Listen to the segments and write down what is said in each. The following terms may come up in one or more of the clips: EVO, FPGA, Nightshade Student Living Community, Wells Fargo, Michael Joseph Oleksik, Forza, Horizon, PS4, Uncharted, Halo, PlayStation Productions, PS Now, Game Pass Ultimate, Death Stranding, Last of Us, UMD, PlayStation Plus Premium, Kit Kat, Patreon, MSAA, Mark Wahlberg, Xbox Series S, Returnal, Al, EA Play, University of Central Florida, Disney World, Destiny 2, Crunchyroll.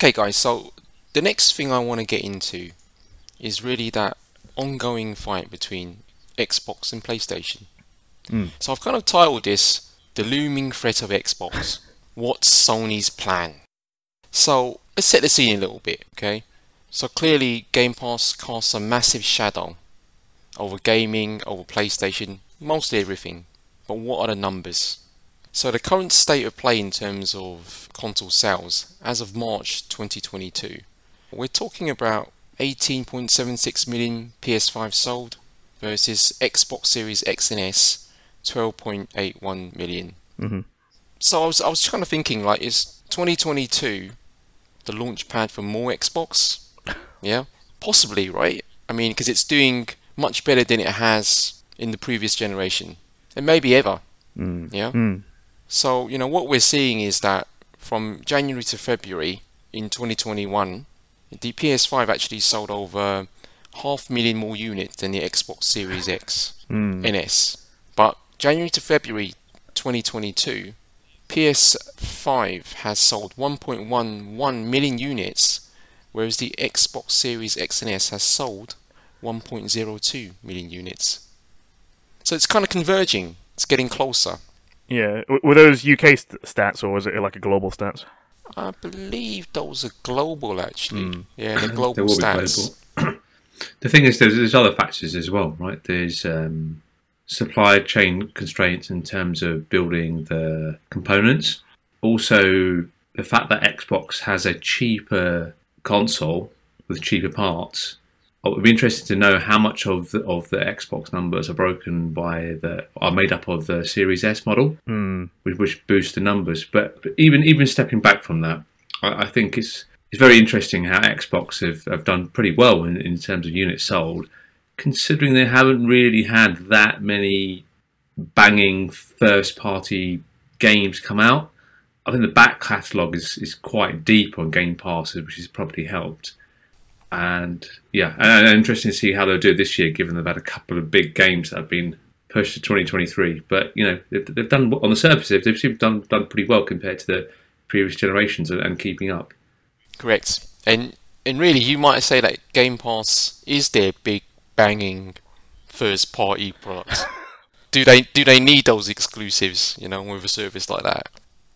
Okay guys, so the next thing I want to get into is really that ongoing fight between Xbox and PlayStation. So I've kind of titled this The Looming Threat of Xbox. What's Sony's plan? So let's set the scene a little bit, okay? So clearly Game Pass casts a massive shadow over gaming, over PlayStation, mostly everything. But what are the numbers? So the current state of play in terms of console sales, as of March 2022, we're talking about 18.76 million PS5 sold versus Xbox Series X and S, 12.81 million. So I was kind of thinking, like, is 2022 the launch pad for more Xbox? Yeah, possibly, right? I mean, because it's doing much better than it has in the previous generation, and maybe ever. So, you know, what we're seeing is that from January to February in 2021, the PS5 actually sold over 500,000 more units than the Xbox Series X and S. But January to February 2022, PS5 has sold 1.11 million units, whereas the Xbox Series X and S has sold 1.02 million units. So it's kind of converging. It's getting closer. Yeah. Were those UK stats or was it like a global stats? I believe those are global, actually. Yeah, the global stats. Global. The thing is, there's other factors as well, right? There's supply chain constraints in terms of building the components. Also, the fact that Xbox has a cheaper console with cheaper parts. It would be interesting to know how much of the Xbox numbers are broken by made up of the Series S model, which boosts the numbers. But even stepping back from that, I think it's very interesting how Xbox have done pretty well in terms of units sold, considering they haven't really had that many banging first party games come out. I think the back catalogue is quite deep on Game Pass, which has probably helped. And yeah, and interesting to see how they'll do this year, given they've had a couple of big games that have been pushed to 2023. But you know, they've done on the surface, they've done pretty well compared to the previous generations and keeping up. Correct. And really, you might say that Game Pass is their big banging first party product. do they need those exclusives? You know, with a service like that.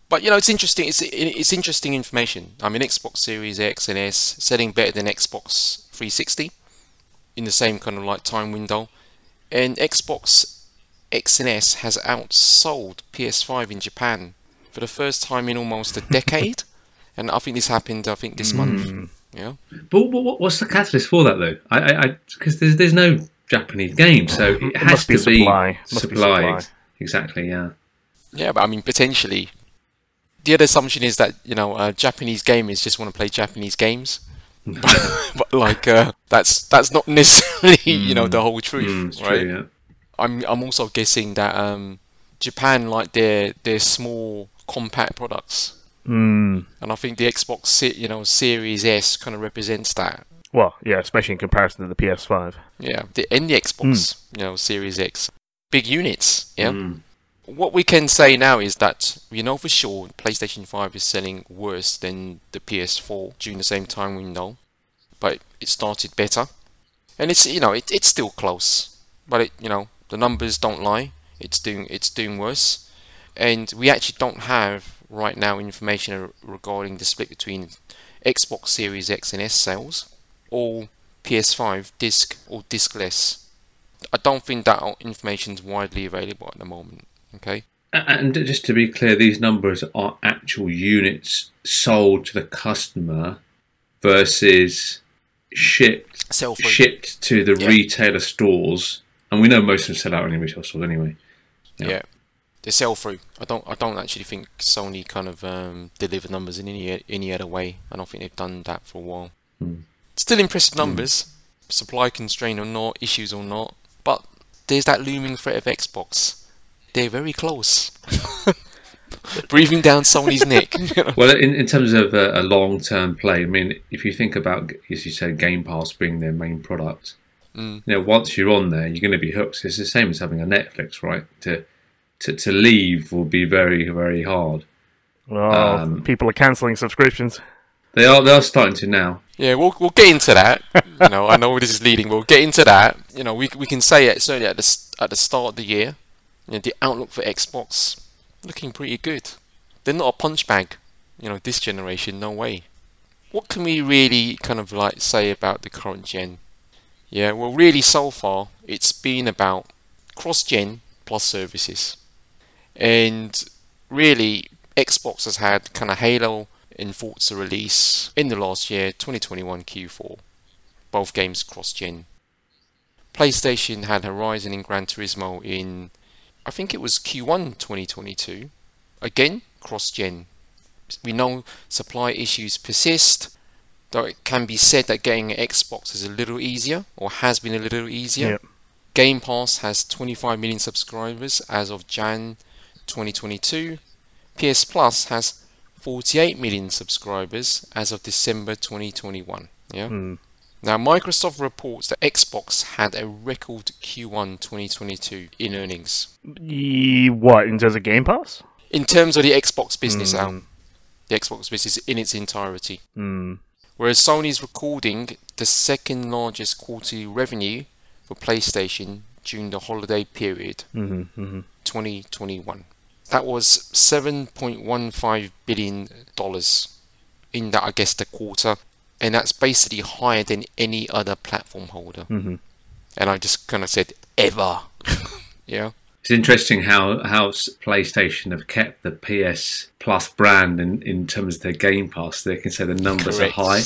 But, you know, it's interesting. It's interesting information. I mean, Xbox Series X and S selling better than Xbox 360 in the same kind of like time window. And Xbox X and S has outsold PS5 in Japan for the first time in almost a decade. And I think this happened, this month. Yeah. But what's the catalyst for that, though? Because there's no Japanese game, so it has to be supply. Exactly, yeah. Yeah, but I mean, potentially... The other assumption is that, you know, Japanese gamers just want to play Japanese games, but like that's not necessarily you know, the whole truth, right? True, yeah. I'm also guessing that Japan like their small compact products, and I think the Xbox Series S kind of represents that. Well, yeah, especially in comparison to the PS5. Yeah, and the Xbox Series X, big units, yeah. What we can say now is that we know for sure PlayStation 5 is selling worse than the PS4 during the same time window, but it started better, and it's, you know, it's still close, but it, you know, the numbers don't lie. It's doing worse, and we actually don't have right now information regarding the split between Xbox Series X and S sales or PS5 disc or discless. I don't think that information is widely available at the moment. Okay. And just to be clear, these numbers are actual units sold to the customer versus shipped to the retailer stores, and we know most of them sell out in retail stores anyway. Yeah, they sell through. I don't actually think Sony kind of deliver numbers in any other way. I don't think they've done that for a while. Still impressive numbers, supply constraint or not, issues or not, but there's that looming threat of Xbox. They're very close. Breathing down Sony's neck. Well, in terms of a long-term play, I mean, if you think about, as you said, Game Pass being their main product, you know, once you're on there, you're going to be hooked. It's the same as having a Netflix, right? To leave will be very, very hard. Well, people are cancelling subscriptions. They are starting to now. Yeah, we'll get into that. You know, I know where this is leading. We'll get into that. You know, we can say it certainly at the start of the year. You know, the outlook for Xbox looking pretty good. They're not a punch bag. You know, this generation, no way. What can we really kind of like say about the current gen? Yeah, well, really so far it's been about cross-gen plus services, and really Xbox has had kind of Halo and Forza release in the last year, 2021 Q4, both games cross-gen. PlayStation had Horizon and Gran Turismo in, I think it was Q1 2022, again cross-gen. We know supply issues persist, though it can be said that getting an Xbox is a little easier, or has been a little easier. Yep. Game Pass has 25 million subscribers as of Jan 2022. PS Plus has 48 million subscribers as of December 2021. Yeah. Mm. Now, Microsoft reports that Xbox had a record Q1 2022 in earnings. What, in terms of Game Pass? In terms of the Xbox business, Al. The Xbox business in its entirety. Mm. Whereas Sony's recording the second largest quarterly revenue for PlayStation during the holiday period, 2021. That was $7.15 billion in that, I guess, the quarter. And that's basically higher than any other platform holder. Mm-hmm. And I just kind of said, ever. Yeah. It's interesting how PlayStation have kept the PS Plus brand in terms of their Game Pass. They can say the numbers Correct. Are high,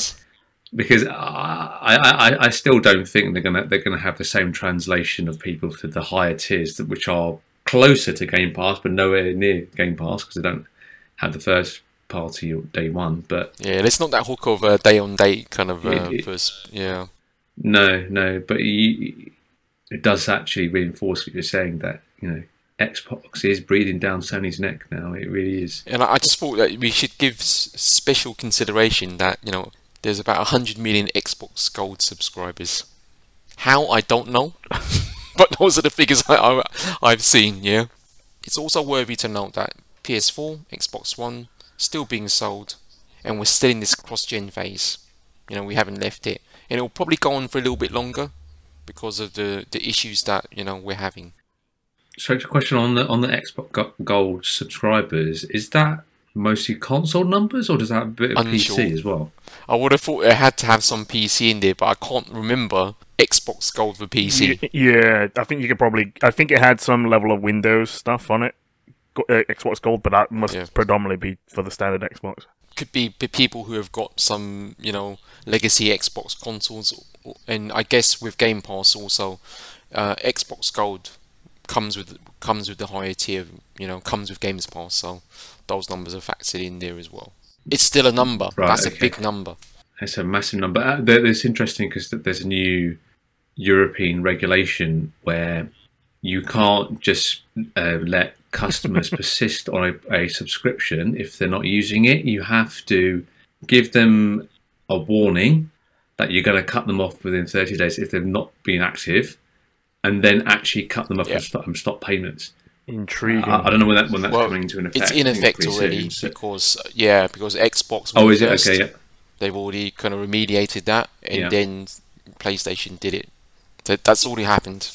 because I still don't think they're gonna have the same translation of people to the higher tiers, which are closer to Game Pass but nowhere near Game Pass because they don't have the first party day one. But yeah, it's not that hook of a day on day kind of first. Yeah. No, but it does actually reinforce what you're saying that. You know, Xbox is breathing down Sony's neck now. It really is. And I just thought that we should give special consideration that, you know, there's about 100 million Xbox Gold subscribers. How, I don't know. But those are the figures I've seen, yeah. It's also worthy to note that PS4, Xbox One, still being sold. And we're still in this cross-gen phase. You know, we haven't left it. And it'll probably go on for a little bit longer because of the issues that, you know, we're having. So, a question on the Xbox Gold subscribers: is that mostly console numbers, or does that have a bit of Unsure. PC as well? I would have thought it had to have some PC in there, but I can't remember Xbox Gold for PC. Yeah, I think you could probably. I think it had some level of Windows stuff on it, Xbox Gold, but that must predominantly be for the standard Xbox. Could be people who have got some, you know, legacy Xbox consoles, and I guess with Game Pass also, Xbox Gold comes with the higher tier, you know, comes with Games Pass, so those numbers are factored in there as well. It's still a number. Right, that's a big number. It's a massive number. It's interesting because there's a new European regulation where you can't just let customers persist on a subscription if they're not using it. You have to give them a warning that you're going to cut them off within 30 days if they've not been active. And then actually cut them up and stop payments. Intriguing. I don't know when that's coming into an effect. It's in effect already soon, because Xbox. Oh, is it first. Okay? Yeah. They've already kind of remediated that, and then PlayStation did it. That's already happened.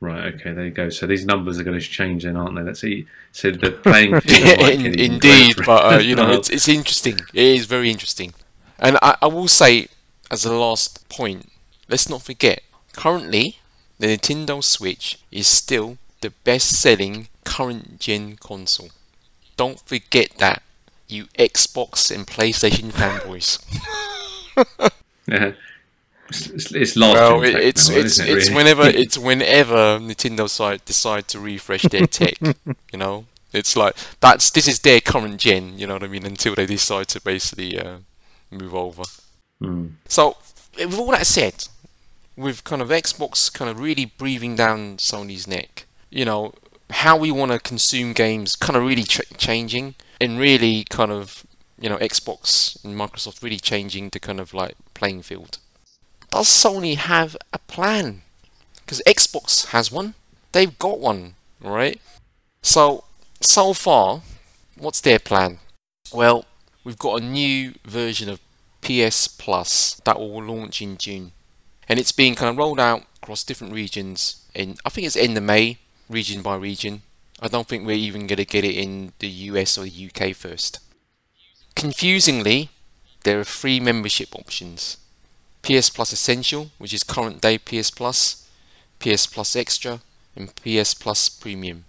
Right. Okay. There you go. So these numbers are going to change, then, aren't they? Let's see. So the playing field. Indeed, but you know, it's interesting. It is very interesting. And I will say, as a last point, let's not forget currently. The Nintendo Switch is still the best-selling current-gen console. Don't forget that, you Xbox and PlayStation fanboys. Yeah. It's last. Well, whenever Nintendo side decide to refresh their tech. You know, it's like this is their current gen. You know what I mean? Until they decide to basically move over. Mm. So, with all that said. With kind of Xbox kind of really breathing down Sony's neck, you know, how we want to consume games kind of really changing, and really kind of, you know, Xbox and Microsoft really changing the kind of like playing field. Does Sony have a plan? Because Xbox has one, they've got one, right? So far, what's their plan? Well, we've got a new version of PS Plus that will launch in June. And it's being kind of rolled out across different regions. In, I think it's end of May, region by region. I don't think we're even going to get it in the US or the UK first. Confusingly, there are three membership options. PS Plus Essential, which is current day PS Plus, PS Plus Extra, and PS Plus Premium.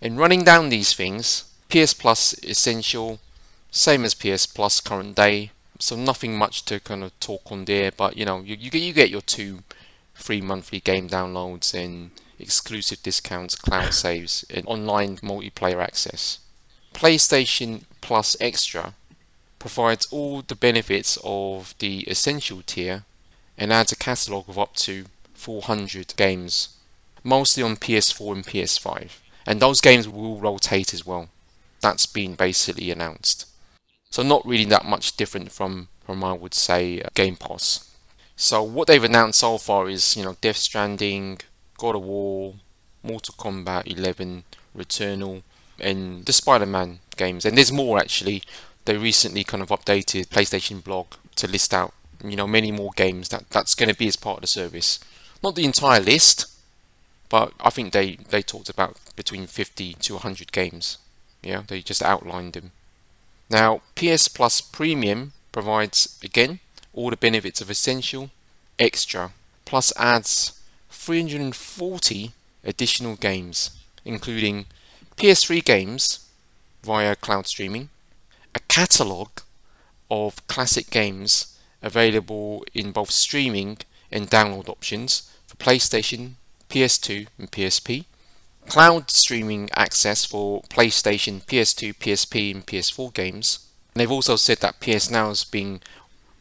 In running down these things, PS Plus Essential, same as PS Plus current day, so nothing much to kind of talk on there, but you know, you get your two free monthly game downloads and exclusive discounts, cloud saves, and online multiplayer access. PlayStation Plus Extra provides all the benefits of the Essential tier and adds a catalogue of up to 400 games, mostly on PS4 and PS5, and those games will rotate as well. That's been basically announced. So not really that much different from I would say Game Pass. So what they've announced so far is, you know, Death Stranding, God of War, Mortal Kombat 11, Returnal, and the Spider-Man games, and there's more actually. They recently kind of updated PlayStation blog to list out, you know, many more games that's going to be as part of the service. Not the entire list, but I think they talked about between 50 to 100 games. Yeah, they just outlined them. Now, PS Plus Premium provides, again, all the benefits of Essential, Extra, plus adds 340 additional games, including PS3 games via cloud streaming, a catalogue of classic games available in both streaming and download options for PlayStation, PS2 and PSP, cloud streaming access for PlayStation, PS2, PSP and PS4 games, and they've also said that PS Now has been,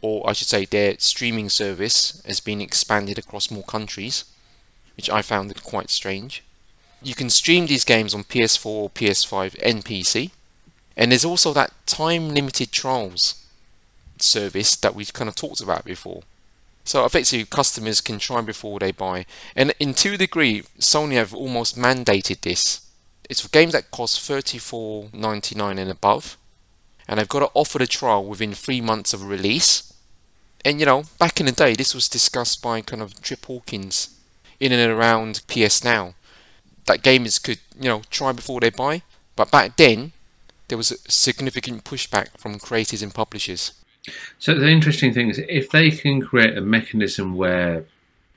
or I should say their streaming service has been expanded across more countries, which I found it quite strange. You can stream these games on PS4, PS5 and PC. And there's also that time-limited trials service that we've kind of talked about before. So effectively, customers can try before they buy. And to a degree, Sony have almost mandated this. It's for games that cost $34.99 and above. And they've got to offer the trial within 3 months of release. And, you know, back in the day, this was discussed by kind of Trip Hawkins in and around PS Now. That gamers could, you know, try before they buy. But back then, there was a significant pushback from creators and publishers. So the interesting thing is, if they can create a mechanism where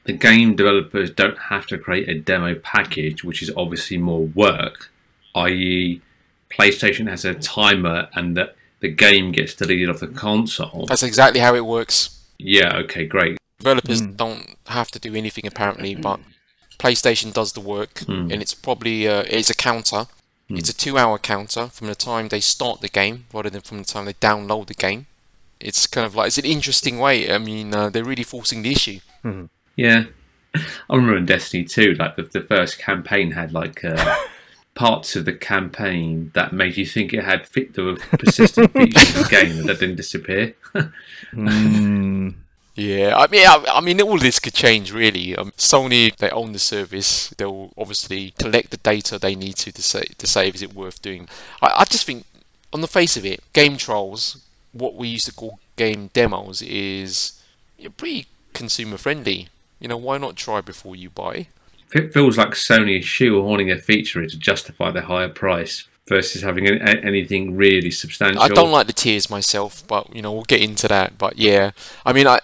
the game developers don't have to create a demo package, which is obviously more work, i.e. PlayStation has a timer and that the game gets deleted off the console. That's exactly how it works. Yeah, okay, great. Developers don't have to do anything apparently, but PlayStation does the work, and it's probably it's a counter. It's a 2-hour counter from the time they start the game rather than from the time they download the game. It's kind of like, it's an interesting way. I mean, they're really forcing the issue. Mm-hmm. Yeah. I remember in Destiny 2, like the first campaign had like parts of the campaign that made you think it had persistent features of the game that didn't disappear. Yeah, I mean, all this could change, really. Sony, they own the service. They'll obviously collect the data they need to save. Is it worth doing? I just think, on the face of it, game trials, what we used to call game demos, is pretty consumer-friendly. You know, why not try before you buy? It feels like Sony is shoehorning a feature to justify the higher price versus having anything really substantial. I don't like the tiers myself, but you know, we'll get into that. But yeah, I mean, I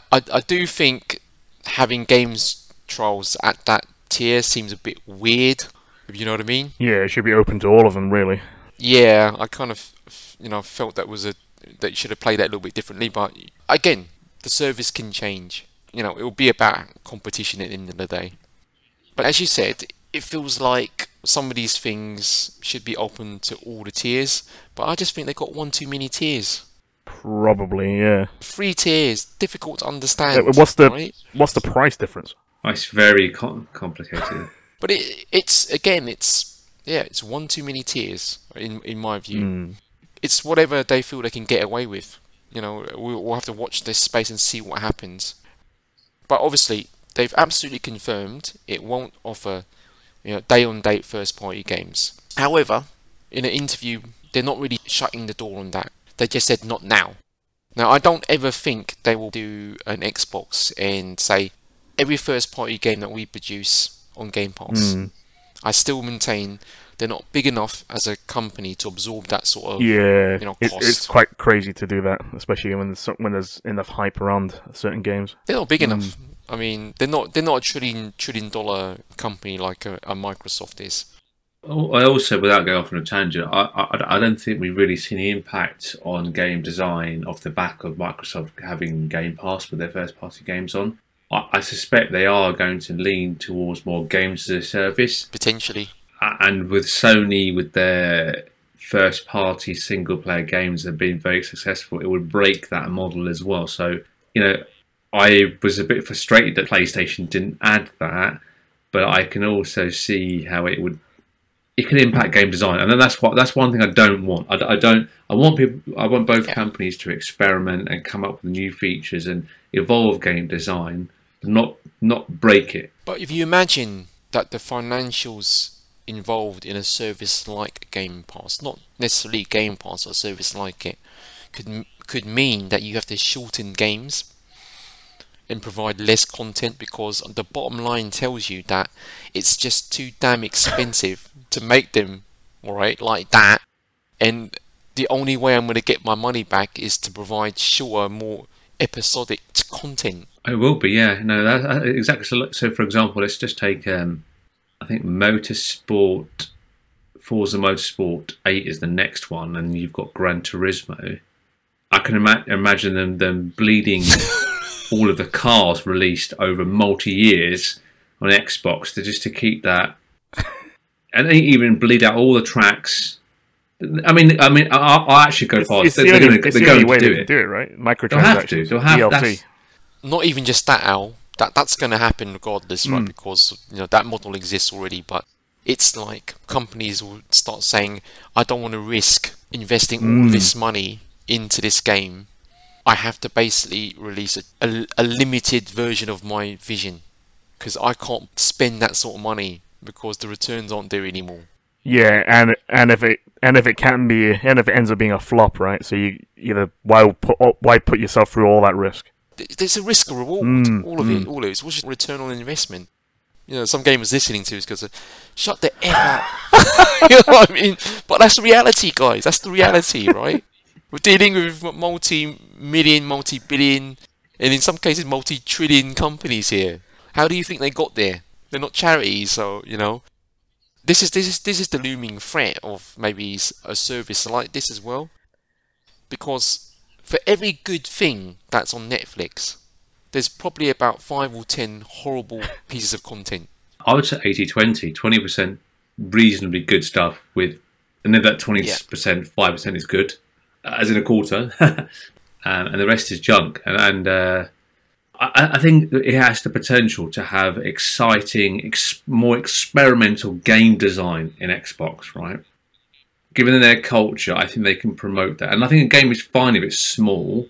do think having games trials at that tier seems a bit weird, if you know what I mean. Yeah, it should be open to all of them, really. Yeah, I kind of, you know, felt that you should have played that a little bit differently. But again, the service can change. You know, it will be about competition at the end of the day. But as you said, it feels like some of these things should be open to all the tiers, but I just think they've got one too many tiers. Probably, yeah. 3 tiers, difficult to understand. What's the price difference? Oh, it's very complicated. But it's one too many tiers in my view. It's whatever they feel they can get away with. You know, we'll have to watch this space and see what happens. But obviously, they've absolutely confirmed it won't offer, you know, day-on-date first-party games. However, in an interview, they're not really shutting the door on that. They just said not now. Now, I don't ever think they will do an Xbox and say, every first-party game that we produce on Game Pass. I still maintain they're not big enough as a company to absorb that sort of cost. It's quite crazy to do that, especially when there's enough hype around certain games. They're not big enough. I mean, they're not a trillion-dollar company like a Microsoft is. I also, without going off on a tangent, I don't think we've really seen the impact on game design off the back of Microsoft having Game Pass with their first-party games on. I suspect they are going to lean towards more games as a service. Potentially. And with Sony, with their first-party single-player games that have been very successful, it would break that model as well. So, I was a bit frustrated that PlayStation didn't add that, but I can also see how it can impact game design, and that's one thing I don't want. I want both companies to experiment and come up with new features and evolve game design, not break it. But if you imagine that the financials involved in a service like Game Pass, not necessarily Game Pass, or a service like it, could mean that you have to shorten games and provide less content, because the bottom line tells you that it's just too damn expensive to make them, alright, like that, and the only way I'm going to get my money back is to provide shorter, more episodic content. It will be, yeah. No, that, exactly. So, for example, let's just take, I think Forza Motorsport 8 is the next one, and you've got Gran Turismo. I can imagine them bleeding... all of the cars released over multi-years on Xbox to keep that, and they even bleed out all the tracks. I mean, I'll actually go far. They're going to do it, right? Microtransactions. They'll have to. DLC. Not even just that, Al. That's going to happen regardless, right? Because that model exists already. But it's like companies will start saying, "I don't want to risk investing all this money into this game. I have to basically release a limited version of my vision, because I can't spend that sort of money because the returns aren't there anymore." Yeah, and if it ends up being a flop, right? So you either why put yourself through all that risk? There's a risk and reward. All of it. It's what's your return on investment? Some gamers listening to is going to shut the F out. You know what I mean? But that's the reality, guys. That's the reality, right? We're dealing with multi-million, multi-billion, and in some cases multi-trillion companies here. How do you think they got there? They're not charities, so this is the looming threat of maybe a service like this as well. Because for every good thing that's on Netflix, there's probably about 5 or 10 horrible pieces of content. I would say 80-20, 20% reasonably good stuff, and then that 20%, 5% is good. As in a quarter, and the rest is junk. And I think it has the potential to have exciting, more experimental game design in Xbox, right? Given their culture, I think they can promote that. And I think a game is fine if it's small,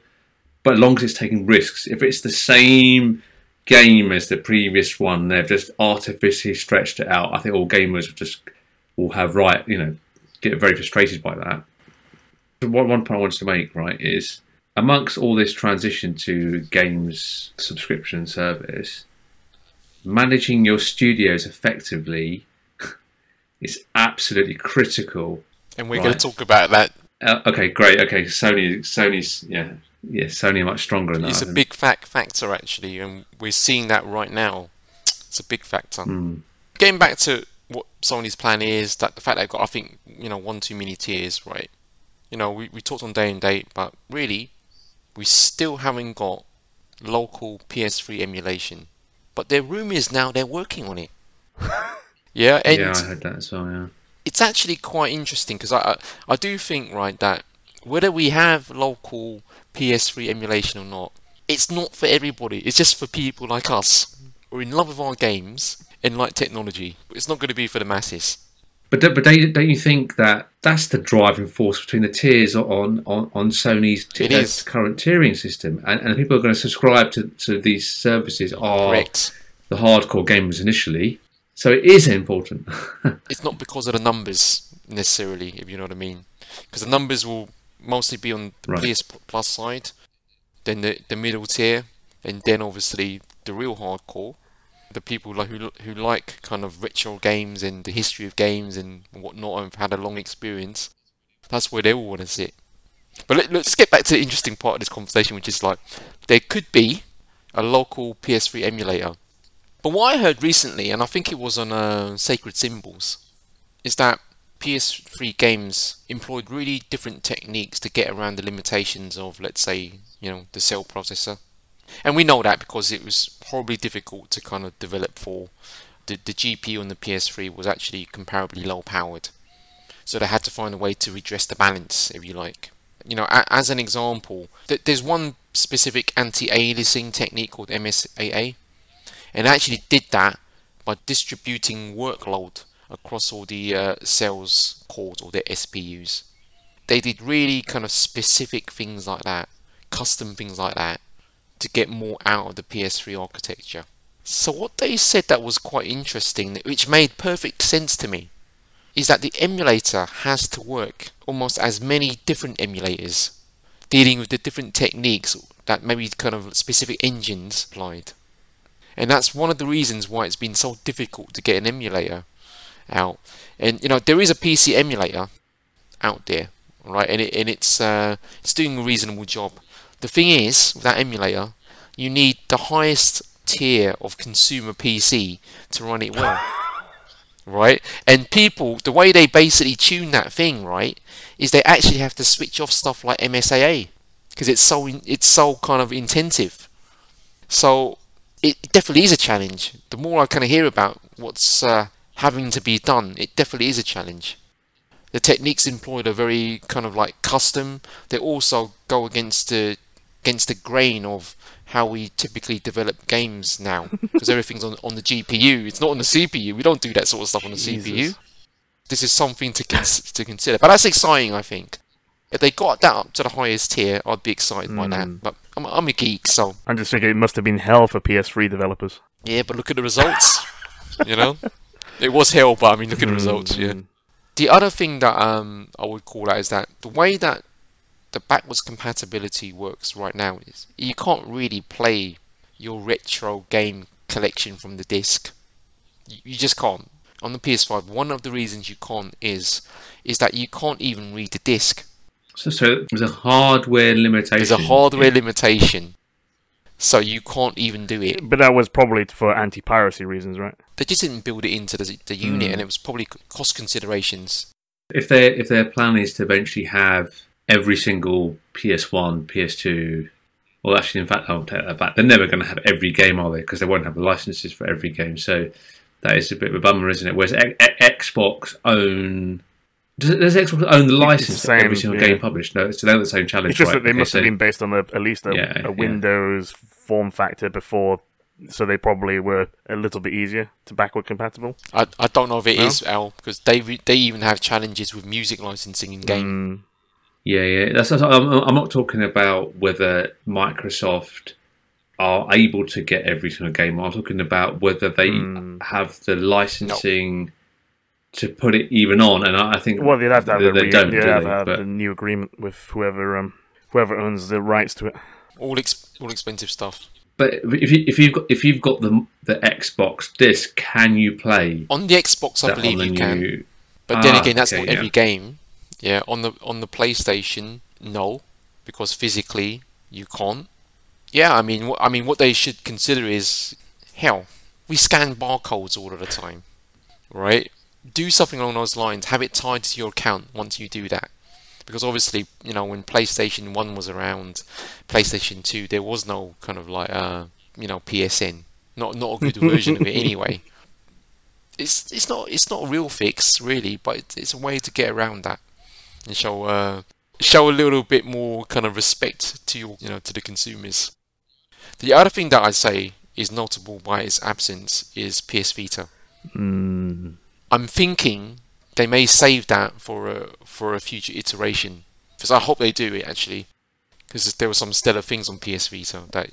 but as long as it's taking risks. If it's the same game as the previous one, they've just artificially stretched it out, I think all gamers get very frustrated by that. One point I wanted to make, right, is amongst all this transition to games subscription service, managing your studios effectively is absolutely critical. And we're going to talk about that. Okay, great. Okay, Sony are much stronger than that. It's a big factor, actually, and we're seeing that right now. It's a big factor. Getting back to what Sony's plan is, that the fact they've got, I think, 1 too many tiers, right? We talked on Day and Date, but really, we still haven't got local PS3 emulation. But their rumour is now they're working on it. Yeah, and yeah, I heard that as well, yeah. It's actually quite interesting, because I do think, right, that whether we have local PS3 emulation or not, it's not for everybody. It's just for people like us, who are in love with our games and like technology. It's not going to be for the masses. But don't you think that that's the driving force between the tiers on Sony's current tiering system? And people are going to subscribe to these services are correct. The hardcore gamers initially. So it is important. It's not because of the numbers necessarily, if you know what I mean. Because the numbers will mostly be on the PS Plus side, then the middle tier, and then obviously the real hardcore, the people who like kind of ritual games and the history of games and whatnot and have had a long experience. That's where they all want to sit. But let's get back to the interesting part of this conversation, which is like, there could be a local PS3 emulator. But what I heard recently, and I think it was on Sacred Symbols, is that PS3 games employed really different techniques to get around the limitations of, let's say, you know, the cell processor. And we know that because it was horribly difficult to kind of develop for. The GPU on the PS3 was actually comparably low powered. So they had to find a way to redress the balance, if you like. You know, as an example, there's one specific anti-aliasing technique called MSAA, and it actually did that by distributing workload across all the cells cores or their SPUs. They did really kind of specific things like that, custom things like that, to get more out of the PS3 architecture. So what they said that was quite interesting, which made perfect sense to me, is that the emulator has to work almost as many different emulators, dealing with the different techniques that maybe kind of specific engines applied. And that's one of the reasons why it's been so difficult to get an emulator out. And you know, there is a PC emulator out there, right? And it's doing a reasonable job. The thing is, with that emulator, you need the highest tier of consumer PC to run it well. Right? And people, the way they basically tune that thing, right, is they actually have to switch off stuff like MSAA because it's so kind of intensive. So it definitely is a challenge. The more I kind of hear about what's having to be done, it definitely is a challenge. The techniques employed are very kind of like custom. They also go against the grain of how we typically develop games now, because everything's on the GPU. It's not on the CPU. We don't do that sort of stuff on the CPU. This is something to consider, but that's exciting, I think. If they got that up to the highest tier, I'd be excited by that. But I'm a geek, so I'm just thinking it must have been hell for PS3 developers. Yeah, but look at the results. You know, it was hell, but I mean, look at the results. Yeah. The other thing that I would call out is that the way that the backwards compatibility works right now is you can't really play your retro game collection from the disc. You just can't. On the PS5, one of the reasons you can't is that you can't even read the disc. So there's a hardware limitation. There's a hardware limitation. So you can't even do it. But that was probably for anti-piracy reasons, right? They just didn't build it into the unit, and it was probably cost considerations. If their plan is to eventually have every single PS1, PS2, well, actually, in fact, I'll take that back. They're never going to have every game, are they? Because they won't have the licenses for every game. So that is a bit of a bummer, isn't it? Whereas Xbox own... Does Xbox own the license for every single game published? No, so they're the same challenge, right? It's just that they must have been based on at least a Windows form factor before, so they probably were a little bit easier to backward compatible. I don't know if it is, Al, because they even have challenges with music licensing in game. Yeah. That's I'm not talking about whether Microsoft are able to get every single game. I'm talking about whether they have the licensing to put it even on. And I think they'd have to have a new agreement with whoever owns the rights to it. All expensive stuff. But if you've got the Xbox disc, can you play on the Xbox? I believe you can. But then again, that's not every game. Yeah, on the PlayStation, no, because physically you can't. Yeah, I mean, what they should consider is, hell, we scan barcodes all of the time, right? Do something along those lines. Have it tied to your account once you do that, because obviously, you know, when PlayStation 1 was around, PlayStation 2, there was no kind of like PSN, not a good version of it anyway. It's not a real fix really, but it's a way to get around that and show a little bit more kind of respect to your, you know, to the consumers. The other thing that I say is notable by its absence is PS Vita. I'm thinking they may save that for a future iteration, because I hope they do it actually, because there were some stellar things on PS Vita that,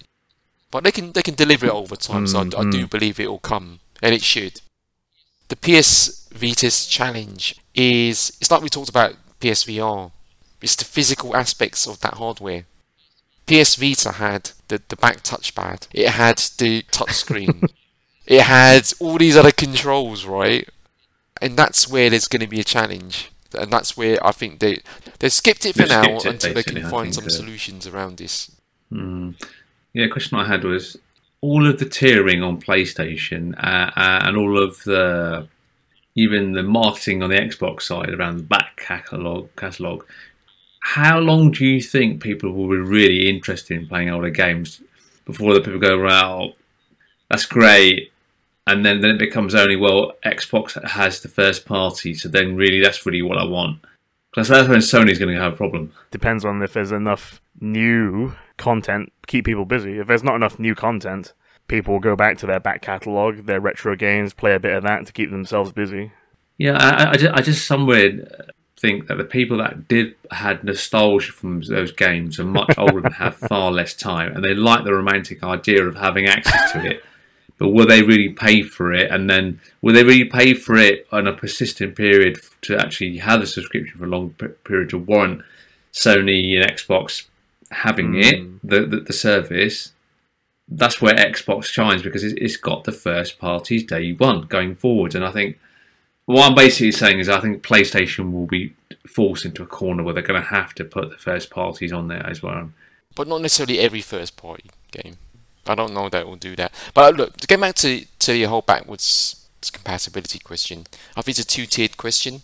but they can deliver it over time. So I do believe it will come, and it should. The PS Vita's challenge is, it's like we talked about PSVR. It's the physical aspects of that hardware. PS Vita had the back touchpad. It had the touchscreen. It had all these other controls, right? And that's where there's going to be a challenge. And that's where I think they skipped it for now until they can find some solutions around this. Yeah, the question I had was, all of the tiering on PlayStation and all of the... even the marketing on the Xbox side around the back catalogue, how long do you think people will be really interested in playing older games before the people go, well, that's great, and then it becomes only, well, Xbox has the first party, so then really that's really what I want? Because that's when Sony's going to have a problem. Depends on if there's enough new content to keep people busy. If there's not enough new content, people will go back to their back catalogue, their retro games, play a bit of that to keep themselves busy. Yeah, I just somewhere think that the people that had nostalgia from those games are much older and have far less time, and they like the romantic idea of having access to it. But will they really pay for it? And then will they really pay for it on a persistent period to actually have a subscription for a long period to warrant Sony and Xbox having it, the service? That's where Xbox shines, because it's got the first parties day one going forward. And I think what I'm basically saying is I think PlayStation will be forced into a corner where they're going to have to put the first parties on there as well. But not necessarily every first party game. I don't know that will do that. But look, to get back to the whole backwards compatibility question, I think it's a two-tiered question.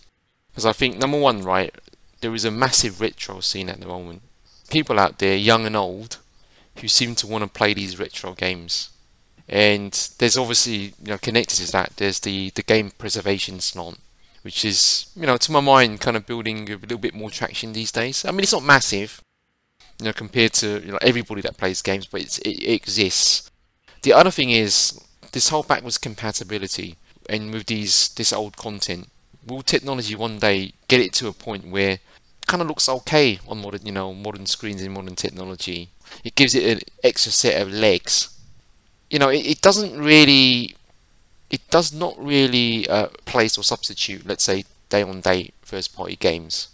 Because I think, number one, right, there is a massive retro scene at the moment. People out there, young and old, who seem to want to play these retro games. And there's obviously, you know, connected to that, there's the game preservation slant, which is, you know, to my mind, kind of building a little bit more traction these days. I mean, it's not massive, you know, compared to, you know, everybody that plays games, but it exists. The other thing is, this whole backwards compatibility, and with this old content, will technology one day get it to a point where it kind of looks okay on modern, you know, modern screens and modern technology? It gives it an extra set of legs. You know, it does not really place or substitute, let's say, day-on-day first-party games.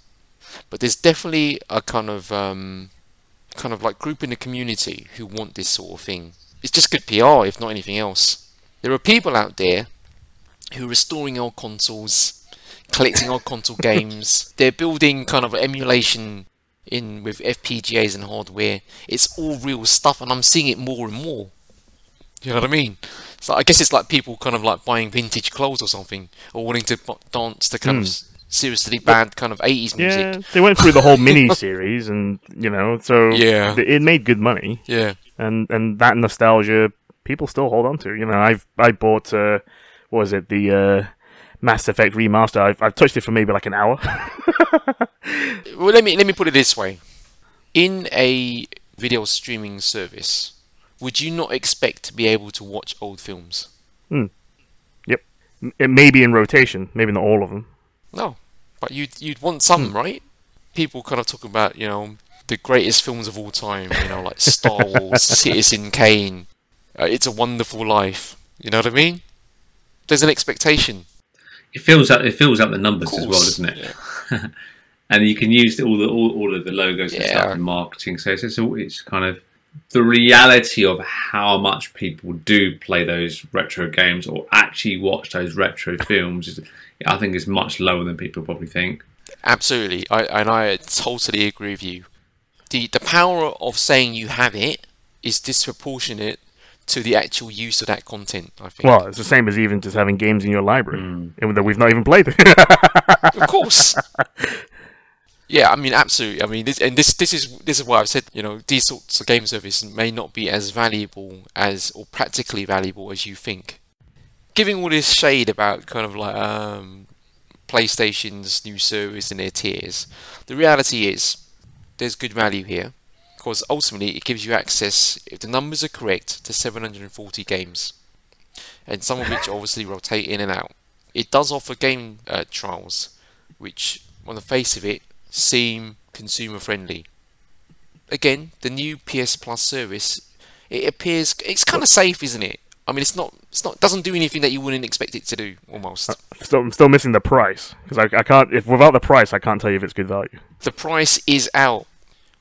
But there's definitely a kind of like group in the community who want this sort of thing. It's just good PR, if not anything else. There are people out there who are restoring old consoles, collecting old console games. They're building kind of emulation in with FPGAs and hardware. It's all real stuff, and I'm seeing it more and more. You know what I mean? So I guess it's like people kind of like buying vintage clothes or something, or wanting to dance to kind of seriously bad kind of 80s music. Yeah, they went through the whole mini-series, and, you know, so yeah, it made good money. Yeah. And that nostalgia, people still hold on to. You know, I bought, what was it, the Mass Effect Remaster. I've touched it for maybe like an hour. Well, let me put it this way. In a video streaming service, would you not expect to be able to watch old films? Yep. It may be in rotation, maybe not all of them. No, but you'd want some, right? People kind of talk about, you know, the greatest films of all time, you know, like Star Wars, Citizen Kane, It's a Wonderful Life. You know what I mean? There's an expectation. It fills up the numbers as well, doesn't it? Yeah. And you can use all of the logos and stuff and marketing. So it's kind of the reality of how much people do play those retro games or actually watch those retro films. I think is much lower than people probably think. Absolutely, I totally agree with you. The power of saying you have it is disproportionate to the actual use of that content, I think. Well, it's the same as even just having games in your library that we've not even played. Of course. Yeah, I mean, absolutely. I mean, this is why I've said, you know, these sorts of game services may not be as valuable as, or practically valuable as you think. Giving all this shade about kind of like PlayStation's new service and their tiers, the reality is there's good value here. Because ultimately it gives you access, if the numbers are correct, to 740 games, and some of which obviously rotate in and out. It does offer game trials, which on the face of it seem consumer friendly. Again, the new PS Plus service, it appears it's kind of safe, isn't it? I mean, it doesn't do anything that you wouldn't expect it to do, almost. I'm still missing the price, because I can't. Without the price, I can't tell you if it's good value. The price is out.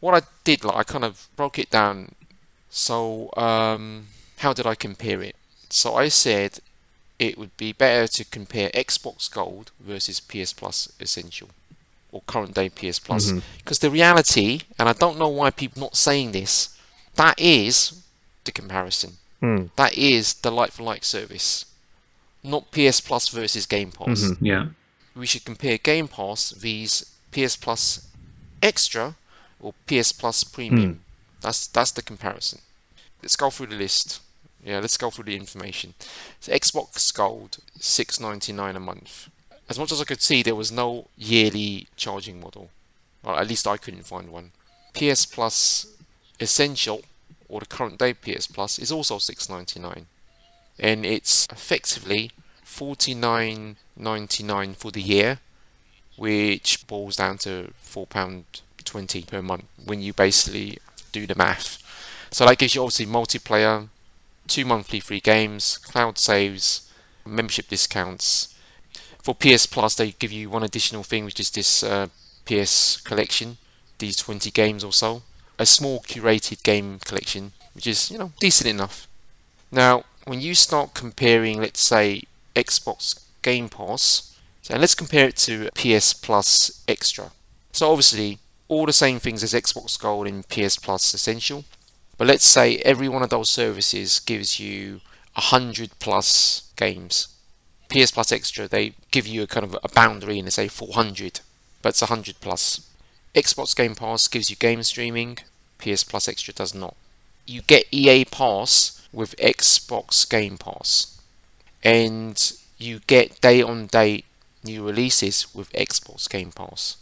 What I did, I kind of broke it down. So, how did I compare it? So I said it would be better to compare Xbox Gold versus PS Plus Essential, or current day PS Plus, because the reality, and I don't know why people are not saying this, that is the comparison. That is the like-for-like service, not PS Plus versus Game Pass. Yeah, we should compare Game Pass vs PS Plus Extra or PS Plus Premium. That's the comparison. Let's go through the list. Yeah, let's go through the information. So Xbox Gold, $6.99 a month. As much as I could see, there was no yearly charging model. Or at least I couldn't find one. PS Plus Essential, or the current day PS Plus, is also $6.99, and it's effectively $49.99 for the year, which boils down to £4.20 per month when you basically do the math. So that gives you obviously multiplayer, 2 monthly free games, cloud saves, membership discounts. For PS Plus, they give you one additional thing, which is this PS collection, these 20 games or so. A small curated game collection, which is, decent enough. Now, when you start comparing, let's say, Xbox Game Pass, and let's compare it to PS Plus Extra. So obviously, all the same things as Xbox Gold and PS Plus Essential, but let's say every one of those services gives you 100 plus games. PS Plus Extra, they give you a kind of a boundary and they say 400, but it's 100 plus. Xbox Game Pass gives you game streaming, PS Plus Extra does not. You get EA Pass with Xbox Game Pass, and you get day-on-day new releases with Xbox Game Pass.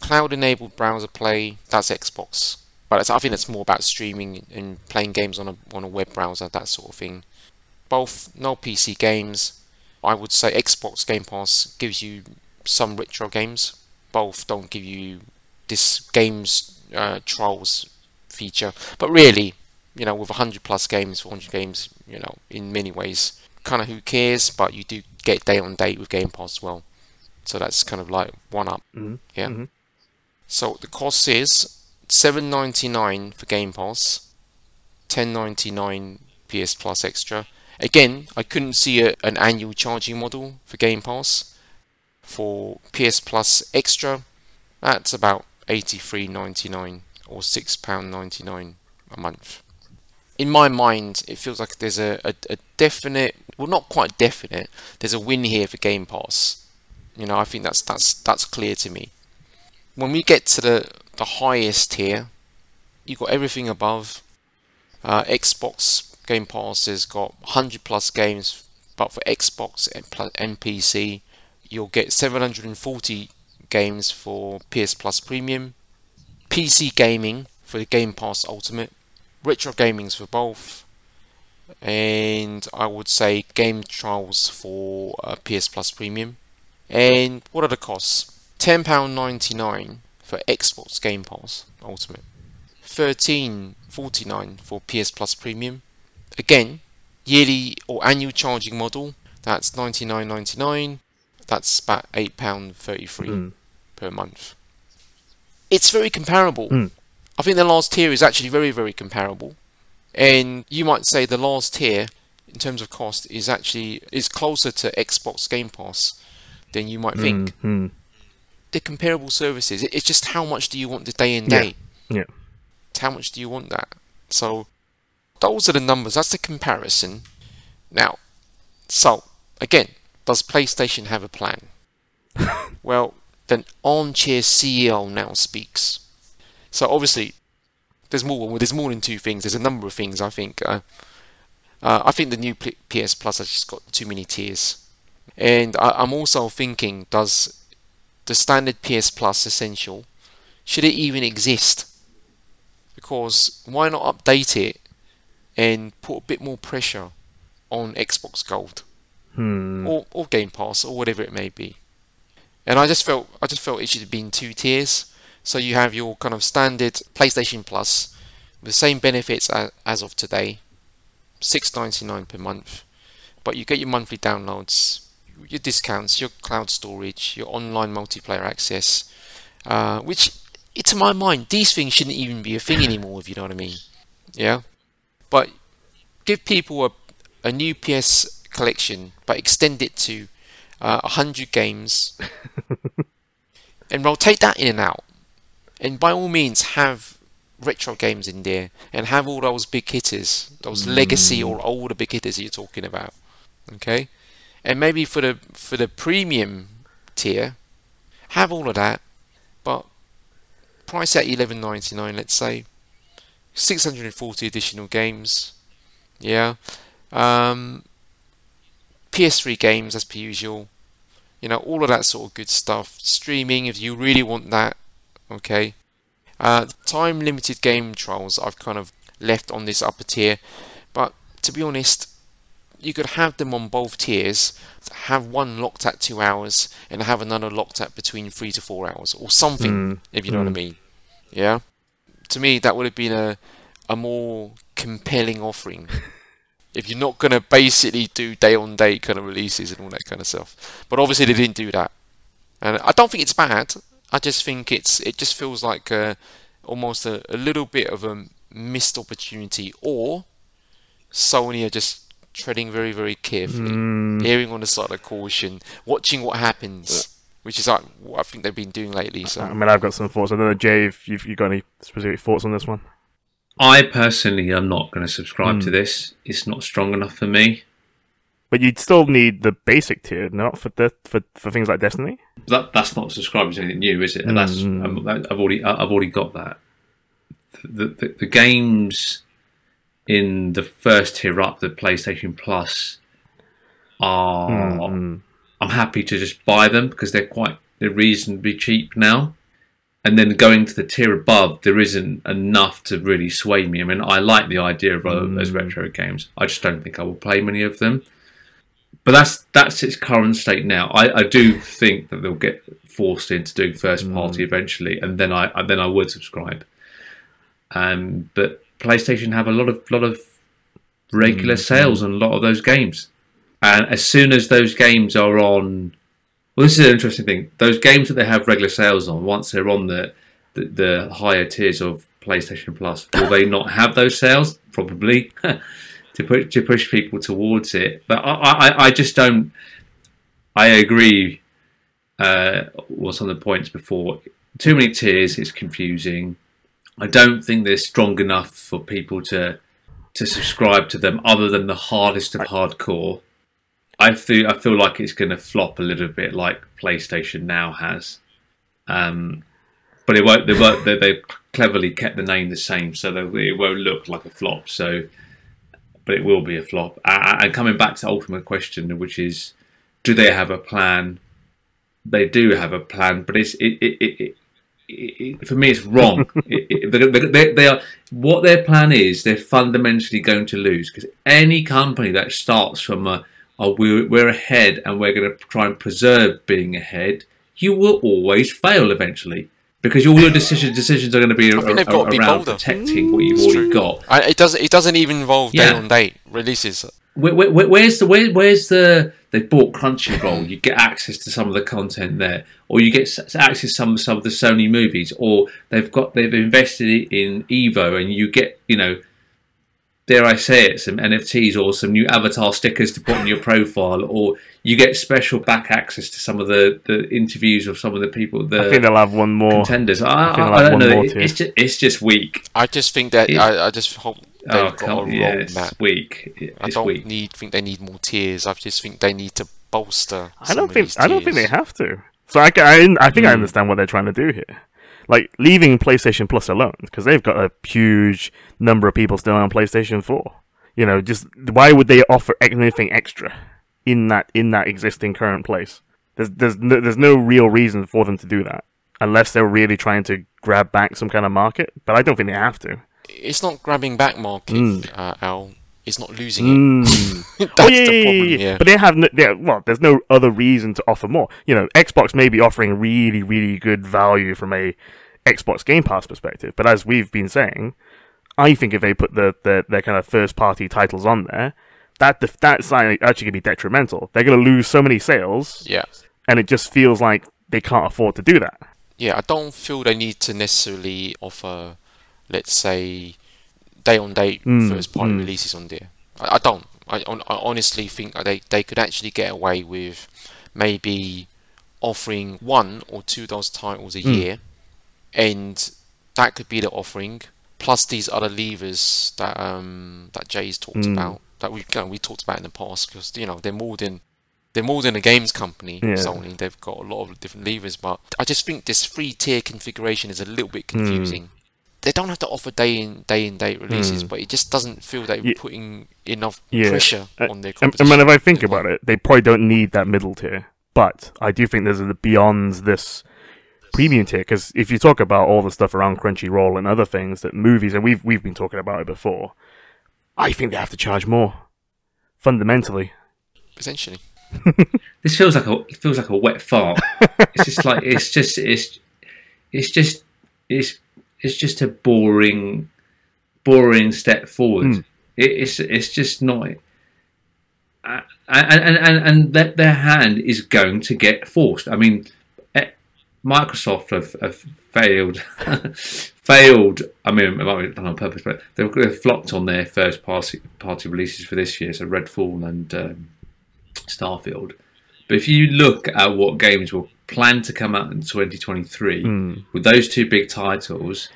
Cloud-enabled browser play, that's Xbox, but I think that's more about streaming and playing games on a web browser, that sort of thing. Both no PC games. I would say Xbox Game Pass gives you some retro games. Both don't give you this games trials feature, but really, with 100 plus games, 400 games, in many ways, kind of who cares? But you do get day on day with Game Pass as well, so that's kind of like one up. So the cost is $7.99 for Game Pass, $10.99 PS Plus Extra. Again, I couldn't see an annual charging model for Game Pass. For PS Plus Extra, that's about $83.99 or £6.99 a month. In my mind, it feels like there's a definite, well, not quite definite, there's a win here for Game Pass. I think that's clear to me. When we get to the highest tier, you've got everything above. Xbox Game Pass has got 100 plus games, but for Xbox and PC, you'll get 740 games for PS Plus Premium, PC gaming for the Game Pass Ultimate, retro gamings for both, and I would say game trials for PS Plus Premium. And what are the costs? £10.99 for Xbox Game Pass Ultimate, $13.49 for PS Plus Premium. Again, yearly or annual charging model, that's $99.99. That's about £8.33 per month. It's very comparable. I think the last tier is actually very, very comparable. And you might say the last tier, in terms of cost, is closer to Xbox Game Pass than you might think. They're comparable services. It's just how much do you want the day in day? Yeah. How much do you want that? So those are the numbers. That's the comparison. Now, so, again, does PlayStation have a plan? Well, then armchair CEO now speaks. So obviously, there's more than two things. There's a number of things, I think. I think the new PS Plus has just got too many tiers. And I'm also thinking, does the standard PS Plus Essential, should it even exist? Because why not update it and put a bit more pressure on Xbox Gold? Or Game Pass, or whatever it may be. And I just felt it should have been two tiers. So you have your kind of standard PlayStation Plus, with the same benefits as of today, $6.99 per month, but you get your monthly downloads, your discounts, your cloud storage, your online multiplayer access, which, to my mind, these things shouldn't even be a thing anymore, if you know what I mean. Yeah? But give people a new PS collection, but extend it to 100 games, and rotate that in and out. And by all means, have retro games in there, and have all those big hitters, those legacy or older big hitters that you're talking about. Okay? And maybe for the premium tier, have all of that, but price at $11.99, let's say. 640 additional games. Yeah. PS3 games as per usual. You know, all of that sort of good stuff. Streaming if you really want that. Okay. The time limited game trials I've kind of left on this upper tier, but to be honest, you could have them on both tiers, have one locked at 2 hours and have another locked at between 3 to 4 hours or something, if you know what I mean. Yeah? To me, that would have been a more compelling offering. If you're not going to basically do day-on-day kind of releases and all that kind of stuff. But obviously they didn't do that. And I don't think it's bad. I just think it just feels like almost a little bit of a missed opportunity, or Sony are just treading very, very carefully, erring on the side of caution, watching what happens, which is like what I think they've been doing lately. So I mean, I've got some thoughts. I don't know, Jay, if you've got any specific thoughts on this one. I personally am not going to subscribe to this. It's not strong enough for me. But you'd still need the basic tier, not for things like Destiny. That's not subscribing to anything new, is it? And that's I've already got that. The games in the first tier up, the PlayStation Plus, are I'm happy to just buy them because they're reasonably cheap now. And then going to the tier above, there isn't enough to really sway me. I mean, I like the idea of those retro games. I just don't think I will play many of them. But that's its current state now. I do think that they'll get forced into doing first party eventually, and then I would subscribe. But PlayStation have a lot of regular sales on a lot of those games, and as soon as those games are on, well, this is an interesting thing. Those games that they have regular sales on, once they're on the higher tiers of PlayStation Plus, will they not have those sales? Probably to push people towards it. But I just don't. I agree. What's on the points before? Too many tiers. It's confusing. I don't think they're strong enough for people to subscribe to them, other than the hardest of hardcore. I feel like it's going to flop a little bit, like PlayStation Now has, but it won't. They've cleverly kept the name the same, so it won't look like a flop. So, but it will be a flop. And coming back to the ultimate question, which is, do they have a plan? They do have a plan, but for me, it's wrong. They are what their plan is. They're fundamentally going to lose, because any company that starts from we're ahead and we're going to try and preserve being ahead, you will always fail eventually, because all your decisions are going to be around protecting what you've already got. It doesn't even involve day-on-day releases. Where's the they bought Crunchyroll, you get access to some of the content there, or you get access to some of the Sony movies, or they've invested in EVO, and you get, you know, dare I say it, some NFTs or some new avatar stickers to put on your profile, or you get special back access to some of the interviews of some of the people. I think they'll have one more contenders. I don't know. It's just weak. I just think that I just hope. I don't think they need more tiers. I just think they need to bolster. I don't think they have to. So I think I understand what they're trying to do here, like leaving PlayStation Plus alone, because they've got a huge number of people still on PlayStation 4. You know, just why would they offer anything extra in that existing current place? There's no real reason for them to do that, unless they're really trying to grab back some kind of market. But I don't think they have to. It's not grabbing back market, Al. It's not losing it. That's the problem. Yeah. But there's no other reason to offer more. You know, Xbox may be offering really, really good value from a Xbox Game Pass perspective, but as we've been saying, I think if they put their kind of first party titles on there, that's actually going to be detrimental. They're going to lose so many sales. Yeah. And it just feels like they can't afford to do that. Yeah, I don't feel they need to necessarily offer, let's say, day-on-day first-party releases on there. I don't. I honestly think they could actually get away with maybe offering 1 or 2 of those titles a year, and that could be the offering, plus these other levers that that Jay's talked about, that we talked about in the past, because they're more than a games company, Sony. They've got a lot of different levers, but I just think this three-tier configuration is a little bit confusing. They don't have to offer day-in-day releases, but it just doesn't feel that they're putting enough pressure on their competition. I mean, if I think about it, they probably don't need that middle tier, but I do think there's a beyond this premium tier, because if you talk about all the stuff around Crunchyroll and other things, that movies, and we've been talking about it before, I think they have to charge more, fundamentally. Essentially. This feels like a wet fart. It's just a boring step forward. It's just not. And their hand is going to get forced. I mean, Microsoft have failed. I mean, it might be done on purpose, but they've flopped on their first party releases for this year. So Redfall and Starfield. But if you look at what games were planned to come out in 2023 with those 2 big titles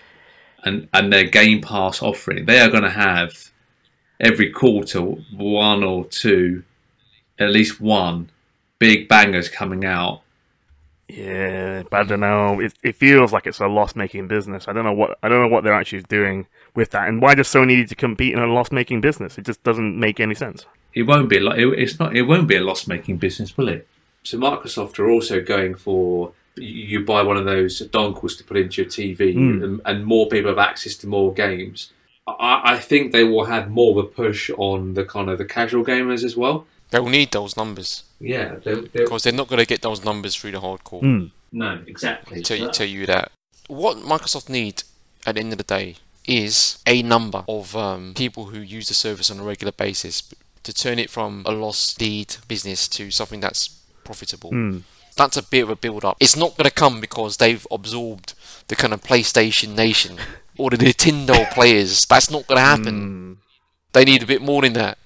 and their Game Pass offering, they are going to have every quarter 1 or 2, at least 1 big bangers coming out. Yeah, but I don't know. It feels like it's a loss-making business. I don't know what they're actually doing with that. And why does Sony need to compete in a loss-making business? It just doesn't make any sense. It won't be It won't be a loss-making business, will it? So Microsoft are also going for you buy one of those dongles to put into your TV, and more people have access to more games. I think they will have more of a push on the kind of the casual gamers as well. They'll need those numbers. Yeah, because they're not going to get those numbers through the hardcore. No, exactly. Tell you that what Microsoft need at the end of the day is a number of people who use the service on a regular basis to turn it from a loss lead business to something that's profitable. That's a bit of a build-up. It's not going to come because they've absorbed the kind of PlayStation Nation or the Nintendo players. That's not going to happen. They need a bit more than that.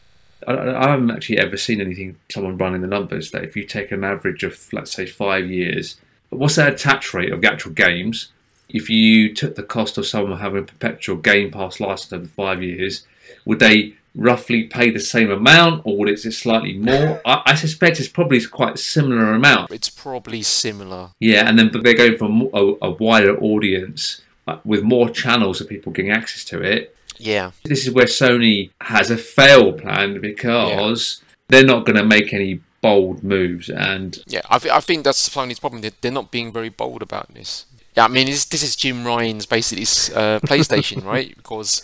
I haven't actually ever seen someone running the numbers that if you take an average of, let's say, 5 years, what's their attach rate of the actual games? If you took the cost of someone having a perpetual Game Pass license over 5 years, would they roughly pay the same amount, or would it just slightly more? I suspect it's probably quite a similar amount. It's probably similar. Yeah, and then but they're going for a wider audience with more channels of people getting access to it. Yeah. This is where Sony has a fail plan because they're not going to make any bold moves. And yeah, I think that's Sony's problem. They're not being very bold about this. Yeah, I mean, this is Jim Ryan's basically PlayStation, right? Because,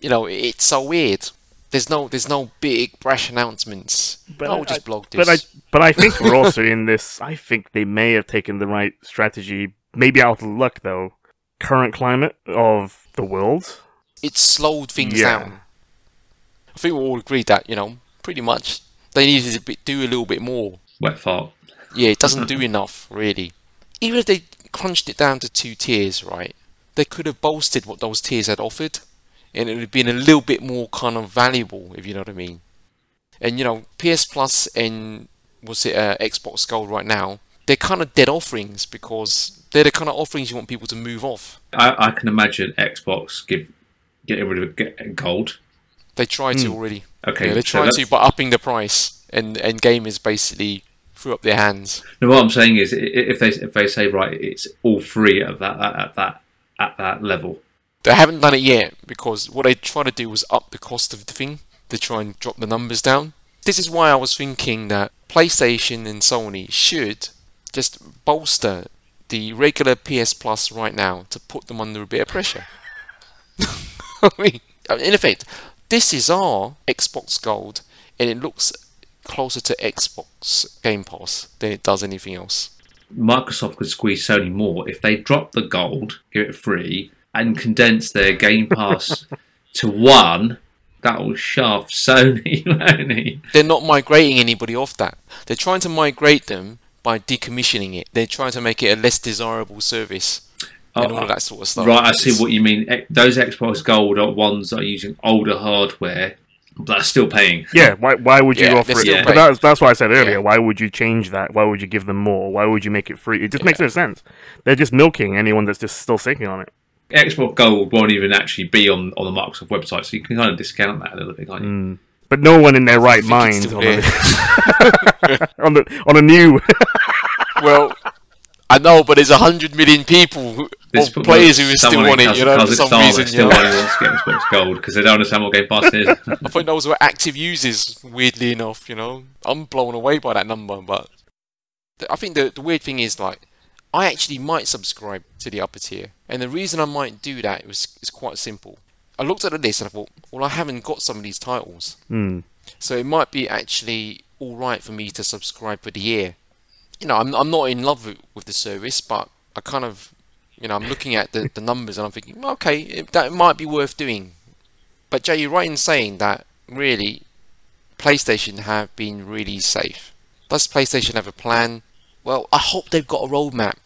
you know, it's so weird. There's no big brash announcements. But I'll just blog this. But I think we're also in this. I think they may have taken the right strategy. Maybe out of luck, though. Current climate of the world. It slowed things down. I think we all agreed that, you know, pretty much they needed to do a little bit more. Wet fart. Yeah, it doesn't do enough, really. Even if they crunched it down to 2 tiers, right, they could have bolstered what those tiers had offered, and it would have been a little bit more kind of valuable, if you know what I mean. And, you know, PS Plus and, Xbox Gold right now, they're kind of dead offerings because they're the kind of offerings you want people to move off. I can imagine Xbox getting rid of gold. They tried to already. Okay, yeah, they tried to, but upping the price, and gamers basically threw up their hands. No, what I'm saying is, if they say right, it's all free at that level. They haven't done it yet because what they tried to do was up the cost of the thing. They try and drop the numbers down. This is why I was thinking that PlayStation and Sony should just bolster the regular PS Plus right now to put them under a bit of pressure. I mean, in effect, this is our Xbox Gold, and it looks closer to Xbox Game Pass than it does anything else. Microsoft could squeeze Sony more if they drop the gold, give it free, and condense their Game Pass to one, that will shove Sony money. They're not migrating anybody off that. They're trying to migrate them by decommissioning it. They're trying to make it a less desirable service and all of that sort of stuff. Right, I see what you mean. Those Xbox Gold ones are using older hardware, but that's still paying. Yeah, why would you offer it? Yeah. But that's why I said earlier, why would you change that? Why would you give them more? Why would you make it free? It just makes no sense. They're just milking anyone that's just still sitting on it. Xbox Gold won't even actually be on the Microsoft website, so you can kind of discount that a little bit, can't you? Mm. But no one in their right mind on a new... Well, I know, but there's 100 million people or players who are still on it, you know, for some reason. Still wants to get Xbox Gold because they don't understand what Game Pass is. I think those were active users, weirdly enough, you know. I'm blown away by that number, but... I think the weird thing is, like, I actually might subscribe to the upper tier. And the reason I might do that is quite simple. I looked at the list and I thought, well, I haven't got some of these titles. Mm. So it might be actually alright for me to subscribe for the year. You know, I'm not in love with the service, but I kind of, you know, I'm looking at the numbers and I'm thinking, okay, that might be worth doing. But Jay, you're right in saying that, really, PlayStation have been really safe. Does PlayStation have a plan? Well, I hope they've got a roadmap,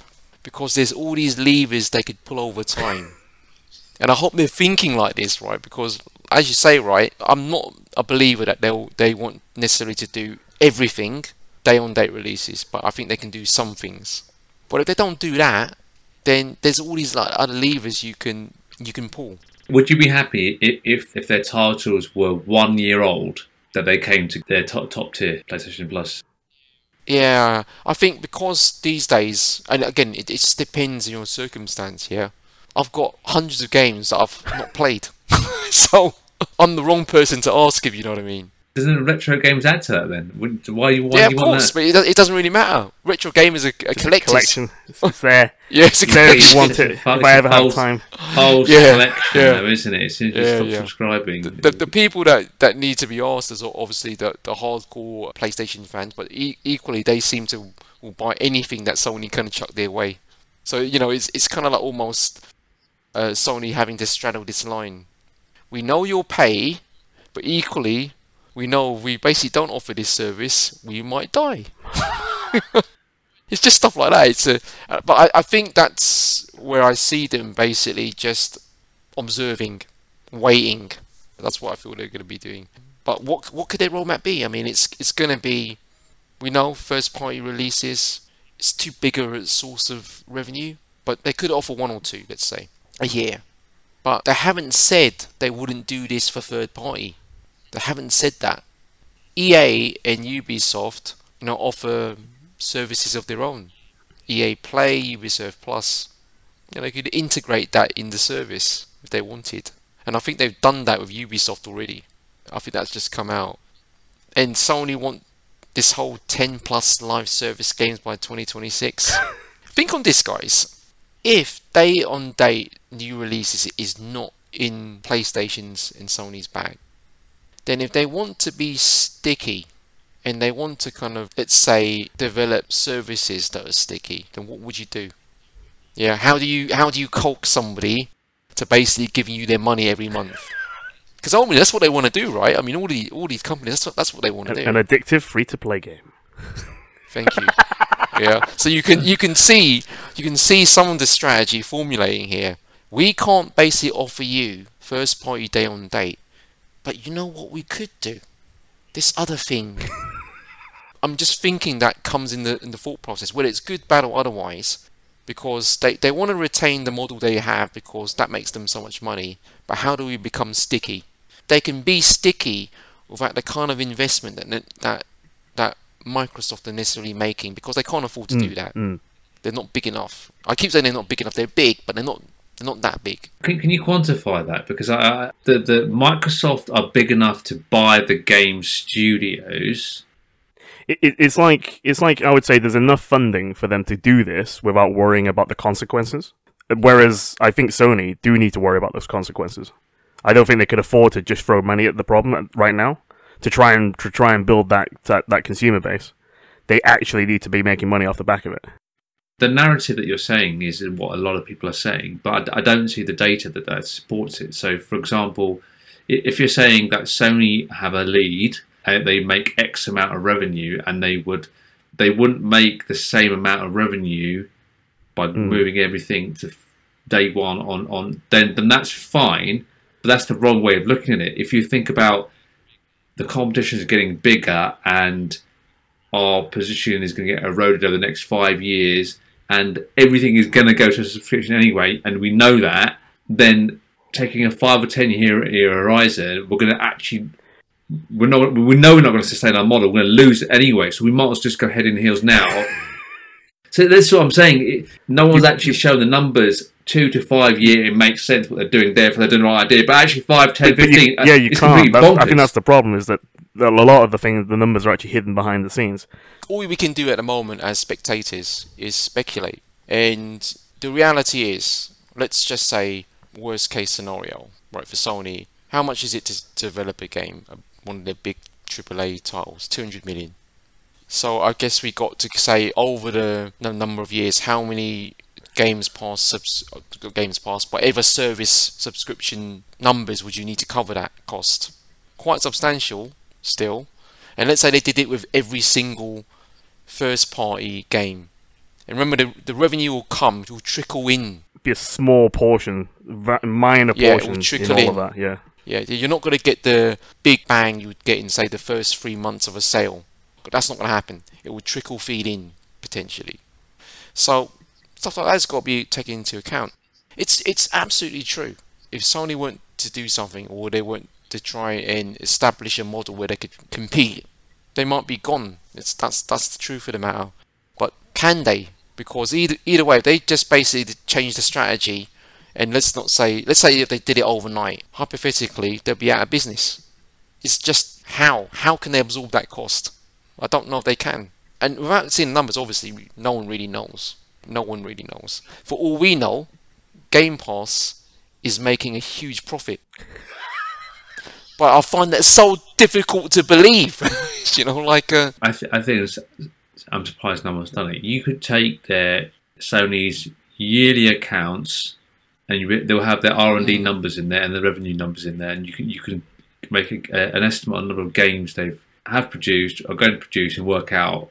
because there's all these levers they could pull over time. And I hope they're thinking like this, right? Because, as you say, right, I'm not a believer that they want necessarily to do everything day-on-date releases, but I think they can do some things. But if they don't do that, then there's all these like other levers you can pull. Would you be happy if their titles were 1 year old that they came to their top tier PlayStation Plus? Yeah, I think because these days, and again, it just depends on your circumstance, yeah? I've got hundreds of games that I've not played, so I'm the wrong person to ask, if you know what I mean. Doesn't retro games add to that then? Why do you want that? But it doesn't really matter. Retro game is a collection. It's there. Yeah, it's a collection. You want it if I ever have time. Whole collection, though, isn't it? It's just stop subscribing. The people that need to be asked is obviously the hardcore PlayStation fans, but equally they seem to will buy anything that Sony kind of chuck their way. So, you know, it's kind of like almost Sony having to straddle this line. We know you'll pay, but equally... we know we basically don't offer this service, we might die. It's just stuff like that. But I think that's where I see them basically just observing, waiting. That's what I feel they're going to be doing. But what could their roadmap be? I mean, it's going to be, we know first party releases, it's too big a source of revenue, but they could offer one or two, let's say, a year. But they haven't said they wouldn't do this for third party. They haven't said that. EA and Ubisoft, you know, offer services of their own. EA Play, Ubisoft Plus. You know, they could integrate that in the service if they wanted. And I think they've done that with Ubisoft already. I think that's just come out. And Sony want this whole 10 plus live service games by 2026. Think on this, guys. If day on day new releases is not in PlayStation's and Sony's bag, then if they want to be sticky and they want to kind of, let's say, develop services that are sticky, then what would you do? Yeah, how do you coax somebody to basically giving you their money every month? Because ultimately that's what they want to do, right? I mean, all these companies, that's what they want to do. An addictive free-to-play game. Thank you. Yeah. So you can see some of the strategy formulating here. We can't basically offer you first party day on date. But you know what we could do? This other thing. I'm just thinking that comes in the thought process, whether it's good, bad or otherwise, because they want to retain the model they have because that makes them so much money. But how do we become sticky? They can be sticky without the kind of investment that Microsoft are necessarily making, because they can't afford to do that. Mm. They're not big enough. I keep saying they're not big enough. They're big, but they're not that big. Can you quantify that? Because the Microsoft are big enough to buy the game studios. It's like I would say there's enough funding for them to do this without worrying about the consequences. Whereas I think Sony do need to worry about those consequences. I don't think they could afford to just throw money at the problem right now to try and build that consumer base. They actually need to be making money off the back of it. the narrative that you're saying is what a lot of people are saying, but I don't see the data that supports it. So, for example, if you're saying that Sony have a lead, they make X amount of revenue, and they wouldn't make the same amount of revenue by moving everything to day one on then that's fine, but that's the wrong way of looking at it. If you think about the competition is getting bigger and our position is going to get eroded over the next 5 years, and everything is going to go to subscription anyway, and we know that, then taking a 5 or 10 year horizon, we're not going to sustain our model. We're going to lose it anyway, so we might as well just go head in heels now. So that's what I'm saying. No one's actually shown the numbers. 2 to 5 year, it makes sense what they're doing there, for they're doing the right idea. But actually, 5, 10, 15, you can't. I think that's the problem, is that a lot of the things, the numbers are actually hidden behind the scenes. All we can do at the moment as spectators is speculate. And the reality is, let's just say, worst case scenario, right, for Sony, how much is it to develop a game, one of their big AAA titles? 200 million. So I guess we got to say, over the number of years, how many Games Pass, whatever service subscription numbers would you need to cover that cost? Quite substantial still. And let's say they did it with every single first party game. And remember, the revenue will come, it will trickle in. It'll be a small portion, minor portion, in all of that, yeah. Yeah, you're not going to get the big bang you would get in, say, the first 3 months of a sale. That's not going to happen. It will trickle feed in, potentially. So stuff like that's got to be taken into account. It's absolutely true. If Sony weren't to do something, or they weren't to try and establish a model where they could compete, they might be gone. That's the truth of the matter. But can they? Because either way, if they just basically change the strategy, and let's say if they did it overnight, hypothetically, they'd be out of business. It's just how can they absorb that cost? I don't know if they can. And without seeing numbers, obviously, no one really knows. No one really knows. For all we know, Game Pass is making a huge profit. But I find that so difficult to believe. You know, like... I think I'm surprised no one's done it. You could take Sony's yearly accounts, and they'll have their R&D numbers in there and the revenue numbers in there, and you can make an estimate on the number of games they have produced or going to produce, and work out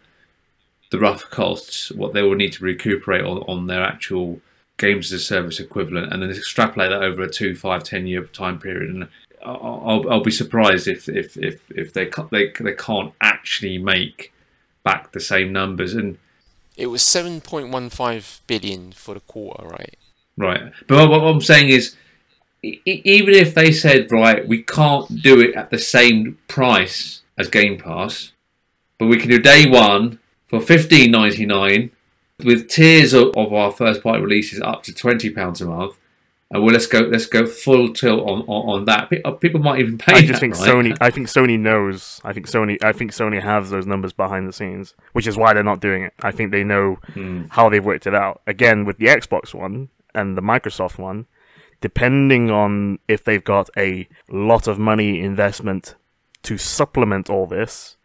the rough costs, what they will need to recuperate on their actual games as a service equivalent, and then extrapolate that over a 2, 5, 10 year time period. And I'll be surprised if they can't actually make back the same numbers. And it was 7.15 billion for the quarter, right? Right, but what I'm saying is, even if they said, right, we can't do it at the same price as Game Pass, but we can do day one for $15.99, with tiers of our first party releases up to £20 a month, and well, let's go full tilt on that. People might even pay. I think Sony knows. I think Sony has those numbers behind the scenes, which is why they're not doing it. I think they know how they've worked it out. Again, with the Xbox One and the Microsoft one, depending on if they've got a lot of money investment to supplement all this,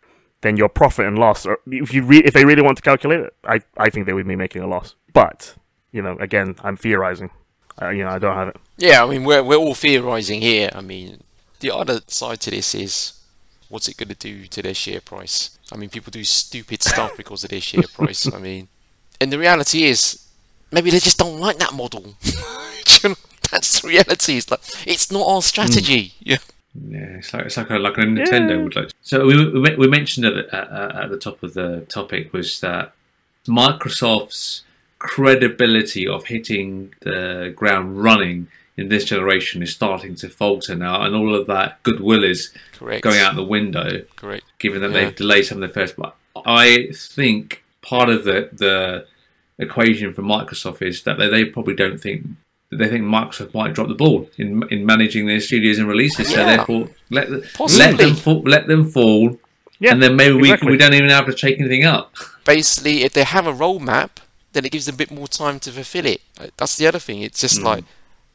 then your profit and loss, or if they really want to calculate it, I think they would be making a loss. But, you know, again, I'm theorizing. I don't have it. Yeah, I mean, we're all theorizing here. I mean, the other side to this is, what's it going to do to their share price? I mean, people do stupid stuff because of their share price. I mean, and the reality is, maybe they just don't like that model. That's the reality. It's like, it's not our strategy. Yeah. Yeah, it's like a Nintendo would like. So we mentioned at the top of the topic was that Microsoft's credibility of hitting the ground running in this generation is starting to falter now, and all of that goodwill is going out the window. Correct. Given that they've delayed some of their first, but I think part of the equation for Microsoft is that they probably don't think. They think Microsoft might drop the ball in managing their studios and releases, so therefore let them fall, and then maybe we don't even have to shake anything up. Basically, if they have a roadmap, then it gives them a bit more time to fulfill it. That's the other thing. It's just like,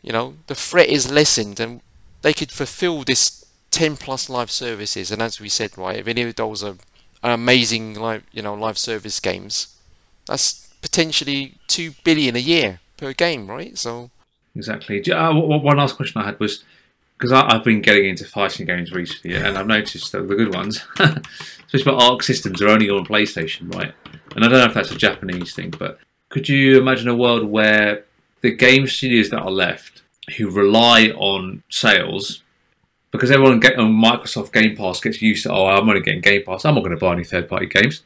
you know, the threat is lessened, and they could fulfill this 10+ live services. And as we said, right, if any of those are amazing, like, you know, live service games, that's potentially 2 billion a year per game, right? So exactly. One last question I had was, because I've been getting into fighting games recently, and I've noticed that the good ones, especially my Arc systems, are only on PlayStation, right? And I don't know if that's a Japanese thing, but could you imagine a world where the game studios that are left, who rely on sales, because everyone on Microsoft Game Pass gets used to, I'm only getting Game Pass, I'm not going to buy any third-party games.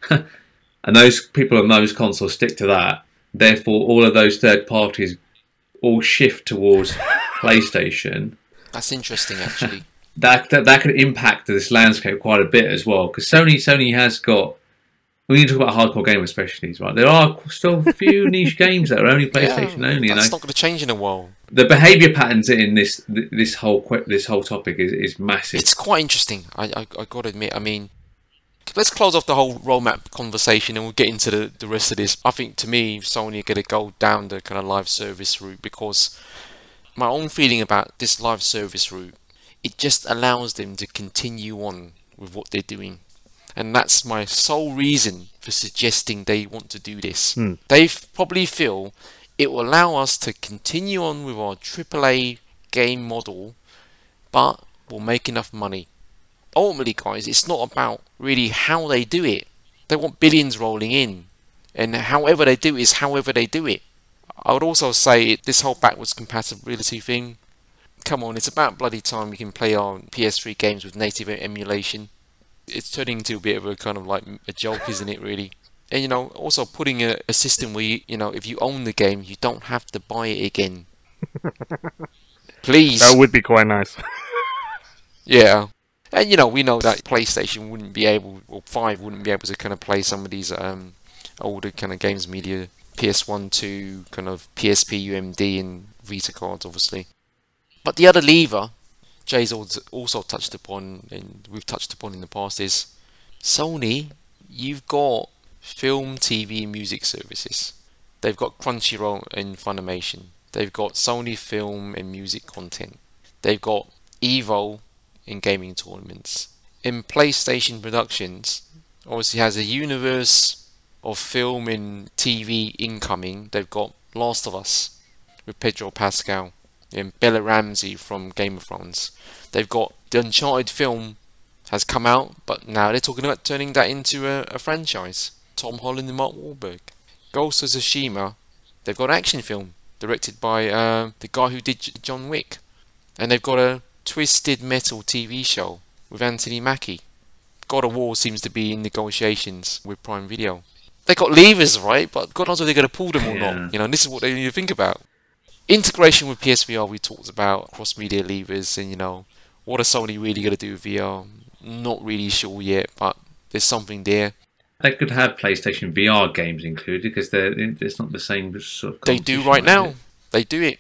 And those people on those consoles stick to that. Therefore, all of those third parties all shift towards PlayStation. That's interesting, actually. that could impact this landscape quite a bit as well, because Sony has got... We need to talk about hardcore gamers, especially, right? There are still a few niche games that are only PlayStation only. That's not going to change in a while. The behaviour patterns in this whole topic is massive. It's quite interesting. I got to admit. I mean, let's close off the whole roadmap conversation, and we'll get into the rest of this. I think, to me, Sony are going to go down the kind of live service route, because my own feeling about this live service route, it just allows them to continue on with what they're doing. And that's my sole reason for suggesting they want to do this. They probably feel it will allow us to continue on with our AAA game model, but we'll make enough money. Ultimately, guys, it's not about really how they do it. They want billions rolling in, and however they do it is however they do it. I would also say this whole backwards compatibility thing, come on, it's about bloody time we can play our PS3 games with native emulation. It's turning into a bit of a kind of like a joke, isn't it, really? And, you know, also putting a system where, you know, if you own the game, you don't have to buy it again. Please. That would be quite nice. Yeah. And, you know, we know that PlayStation wouldn't be able, or 5 wouldn't be able to kind of play some of these older kind of games media, PS1, 2, kind of PSP, UMD, and Vita cards, obviously. But the other lever... Jay's also touched upon, and we've touched upon in the past, is Sony. You've got film, TV, music services. They've got Crunchyroll and Funimation. They've got Sony film and music content. They've got EVO and gaming tournaments. And PlayStation Productions obviously has a universe of film and TV incoming. They've got Last of Us with Pedro Pascal and Bella Ramsey from Game of Thrones. They've got the Uncharted film has come out, but now they're talking about turning that into a franchise. Tom Holland and Mark Wahlberg. Ghost of Tsushima, they've got an action film directed by the guy who did John Wick. And they've got a Twisted Metal TV show with Anthony Mackie. God of War seems to be in negotiations with Prime Video. They've got levers, right? But God knows if they're going to pull them or not. You know, and this is what they need to think about. Integration with PSVR, we talked about cross-media levers, and, you know, what are Sony really going to do with VR? Not really sure yet, but there's something there. They could have PlayStation VR games included, because it's not the same sort of... They do right now. It? They do it.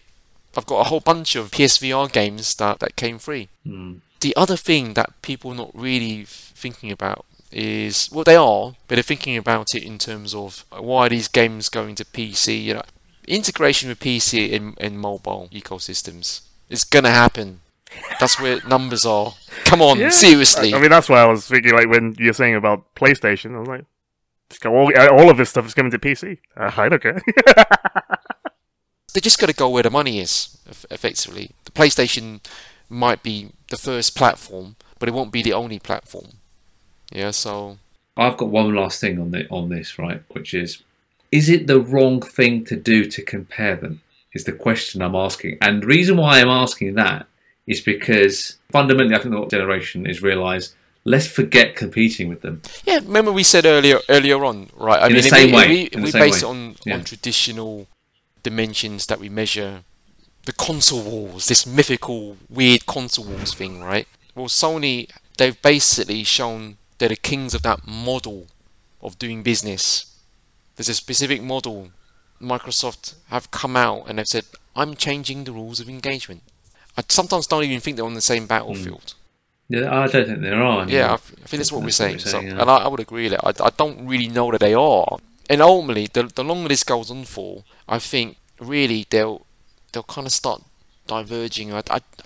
I've got a whole bunch of PSVR games that came free. The other thing that people are not really thinking about is... Well, they are, but they're thinking about it in terms of, why are these games going to PC, you know? Integration with PC in mobile ecosystems. It's going to happen. That's where numbers are. Come on, seriously. I mean, that's why I was thinking, like, when you're saying about PlayStation, I was like, all of this stuff is coming to PC. I don't care. They're just going to go where the money is, effectively. The PlayStation might be the first platform, but it won't be the only platform. Yeah, so... I've got one last thing on this, right, which is... Is it the wrong thing to do to compare them? Is the question I'm asking. And the reason why I'm asking that is because fundamentally I think the what generation is realised, let's forget competing with them. Yeah, remember we said earlier on, right? I mean, we base it on traditional dimensions that we measure. The console wars, this mythical, weird console wars thing, right? Well, Sony, they've basically shown they're the kings of that model of doing business. There's a specific model. Microsoft have come out and they've said, I'm changing the rules of engagement. I sometimes don't even think they're on the same battlefield. Yeah, I don't think they are. Yeah, I think that's what we're saying. And I would agree with that. I don't really know that they are. And ultimately, the longer this goes on for, I think really they'll kind of start diverging. I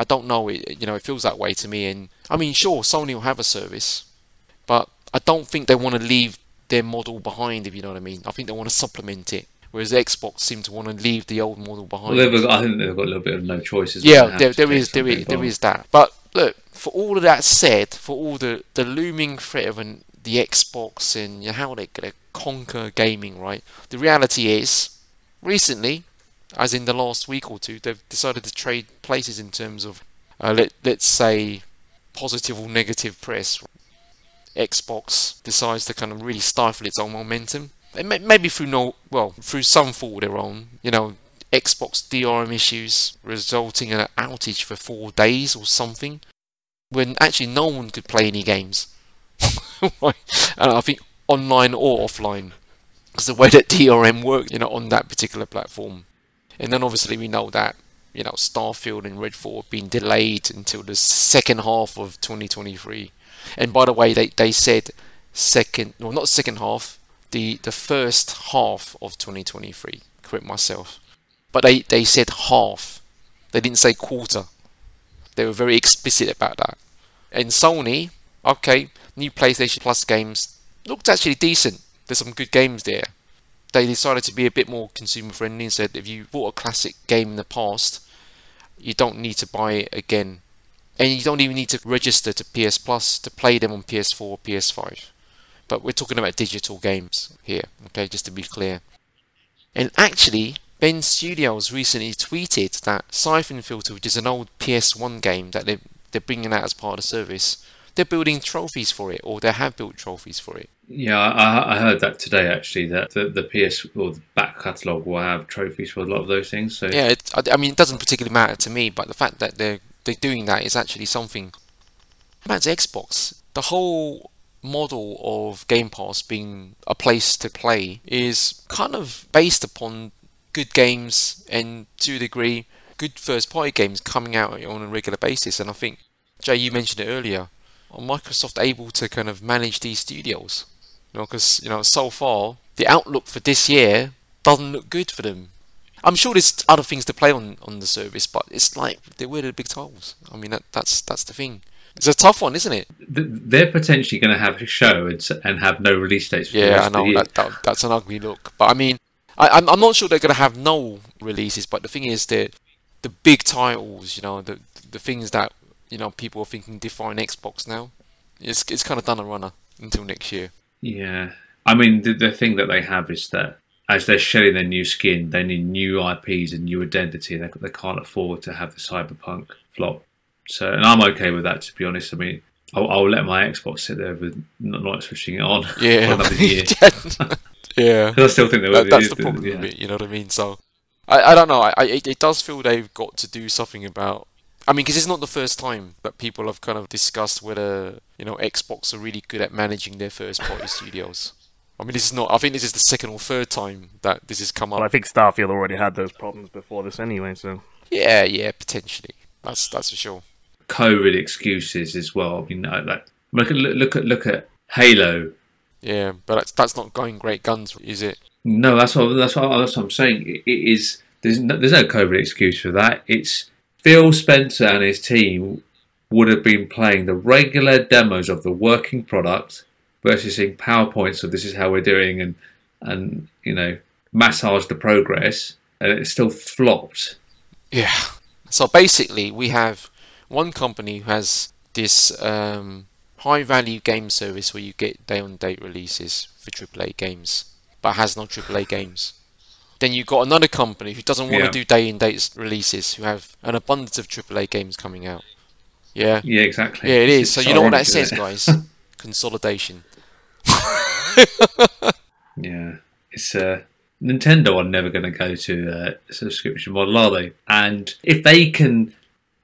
don't know. It feels that way to me. And I mean, sure, Sony will have a service, but I don't think they want to leave their model behind, if you know what I mean. I think they want to supplement it. whereas Xbox seem to want to leave the old model behind. Well, I think they've got a little bit of no choices. Yeah, there is that. But look, for all of that said, for all the looming threat of the Xbox and how they're going to conquer gaming, right? The reality is, recently, as in the last week or two, they've decided to trade places in terms of, let's say, positive or negative press. Xbox decides to kind of really stifle its own momentum, and maybe through some fault of their own. Xbox DRM issues resulting in an outage for 4 days or something, when actually no one could play any games. Right. And I think online or offline, because the way that DRM worked, on that particular platform. And then obviously we know that, Starfield and Redfall have been delayed until the second half of 2023. And by the way, they said the first half of 2023. Correct myself. But they said half. They didn't say quarter. They were very explicit about that. And Sony, okay, new PlayStation Plus games looked actually decent. There's some good games there. They decided to be a bit more consumer friendly and said if you bought a classic game in the past, you don't need to buy it again. And you don't even need to register to PS Plus to play them on PS4 or PS5. But we're talking about digital games here, okay, just to be clear. And actually, Ben Studios recently tweeted that Siphon Filter, which is an old PS1 game that they're bringing out as part of the service, they're building trophies for it, or they have built trophies for it. Yeah, I heard that today, actually, that the PS or the back catalogue will have trophies for a lot of those things. So yeah, it doesn't particularly matter to me, but the fact that they're doing that is actually something. Back to Xbox, the whole model of Game Pass being a place to play is kind of based upon good games and, to a degree, good first-party games coming out on a regular basis. And I think, Jay, you mentioned it earlier, are Microsoft able to kind of manage these studios? Because, so far, the outlook for this year doesn't look good for them. I'm sure there's other things to play on the service, but it's like, where are the big titles? I mean, that's the thing. It's a tough one, isn't it? They're potentially going to have a show and have no release dates for the rest of the year. Yeah, I know. That's an ugly look. But I mean, I'm not sure they're going to have no releases, but the thing is that the big titles, the things that, people are thinking define Xbox now, it's kind of done a runner until next year. Yeah. I mean, the thing that they have is that as they're shedding their new skin, they need new IPs and new identity, and they can't afford to have the Cyberpunk flop. So, and I'm okay with that, to be honest. I mean, I'll let my Xbox sit there with not switching it on for another year. Yeah, I still think that's the problem with it. You know what I mean? So, I don't know. It does feel they've got to do something about. I mean, because it's not the first time that people have kind of discussed whether Xbox are really good at managing their first-party studios. I mean, this is not. I think this is the second or third time that this has come up. Well, I think Starfield already had those problems before this, anyway. So yeah, potentially. That's for sure. COVID excuses as well. I mean, like look at Halo. Yeah, but that's not going great guns, is it? No, that's what I'm saying. It is. There's no COVID excuse for that. It's Phil Spencer and his team would have been playing the regular demos of the working product. Versus seeing PowerPoints of this is how we're doing and massage the progress, and it still flopped. Yeah. So basically, we have one company who has this high-value game service where you get day-on-date releases for AAA games, but has no AAA games. Then you've got another company who doesn't want to do day-on-date releases, who have an abundance of AAA games coming out. Yeah. Yeah, exactly. Yeah, it is. So you know what that says, guys? Consolidation. Yeah, it's Nintendo are never going to go to a subscription model, are they? And if they can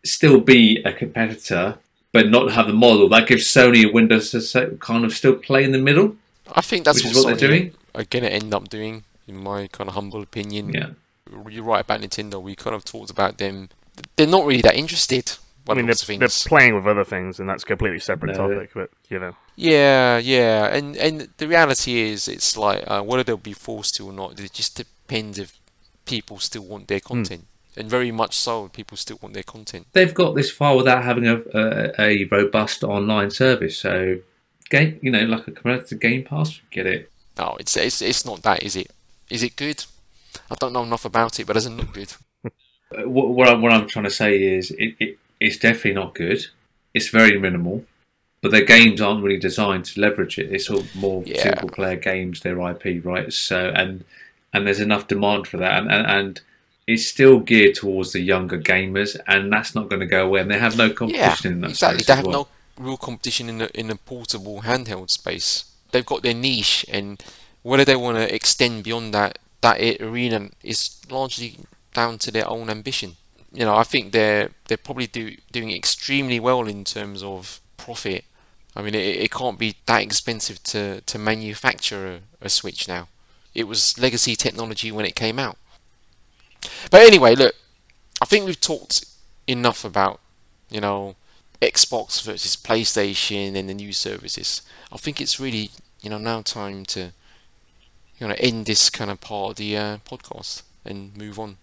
still be a competitor but not have the model, that gives Sony a window to kind of still play in the middle. I think that's what they're doing. Are going to end up doing, in my kind of humble opinion. Yeah, you're right about Nintendo. We kind of talked about them. They're not really that interested. I mean, they're playing with other things, and that's a completely separate topic, but, Yeah, and the reality is, it's like, whether they'll be forced to or not, it just depends if people still want their content. And very much so, people still want their content. They've got this far without having a robust online service, so, like a competitive Game Pass, get it. No, it's not that, is it? Is it good? I don't know enough about it, but it doesn't look good. What I'm trying to say is it's definitely not good. It's very minimal, but their games aren't really designed to leverage it. It's all more single player games, their IP, right? So and there's enough demand for that, and it's still geared towards the younger gamers, and that's not going to go away. And they have no competition in that space. They have no real competition in the portable handheld space. They've got their niche, and whether they want to extend beyond that arena is largely down to their own ambition. You know, I think they're probably doing extremely well in terms of profit. I mean, it can't be that expensive to manufacture a Switch now. It was legacy technology when it came out. But anyway, look, I think we've talked enough about, you know, Xbox versus PlayStation and the new services. I think it's really, you know, now time to, you know, end this kind of part of the podcast and move on.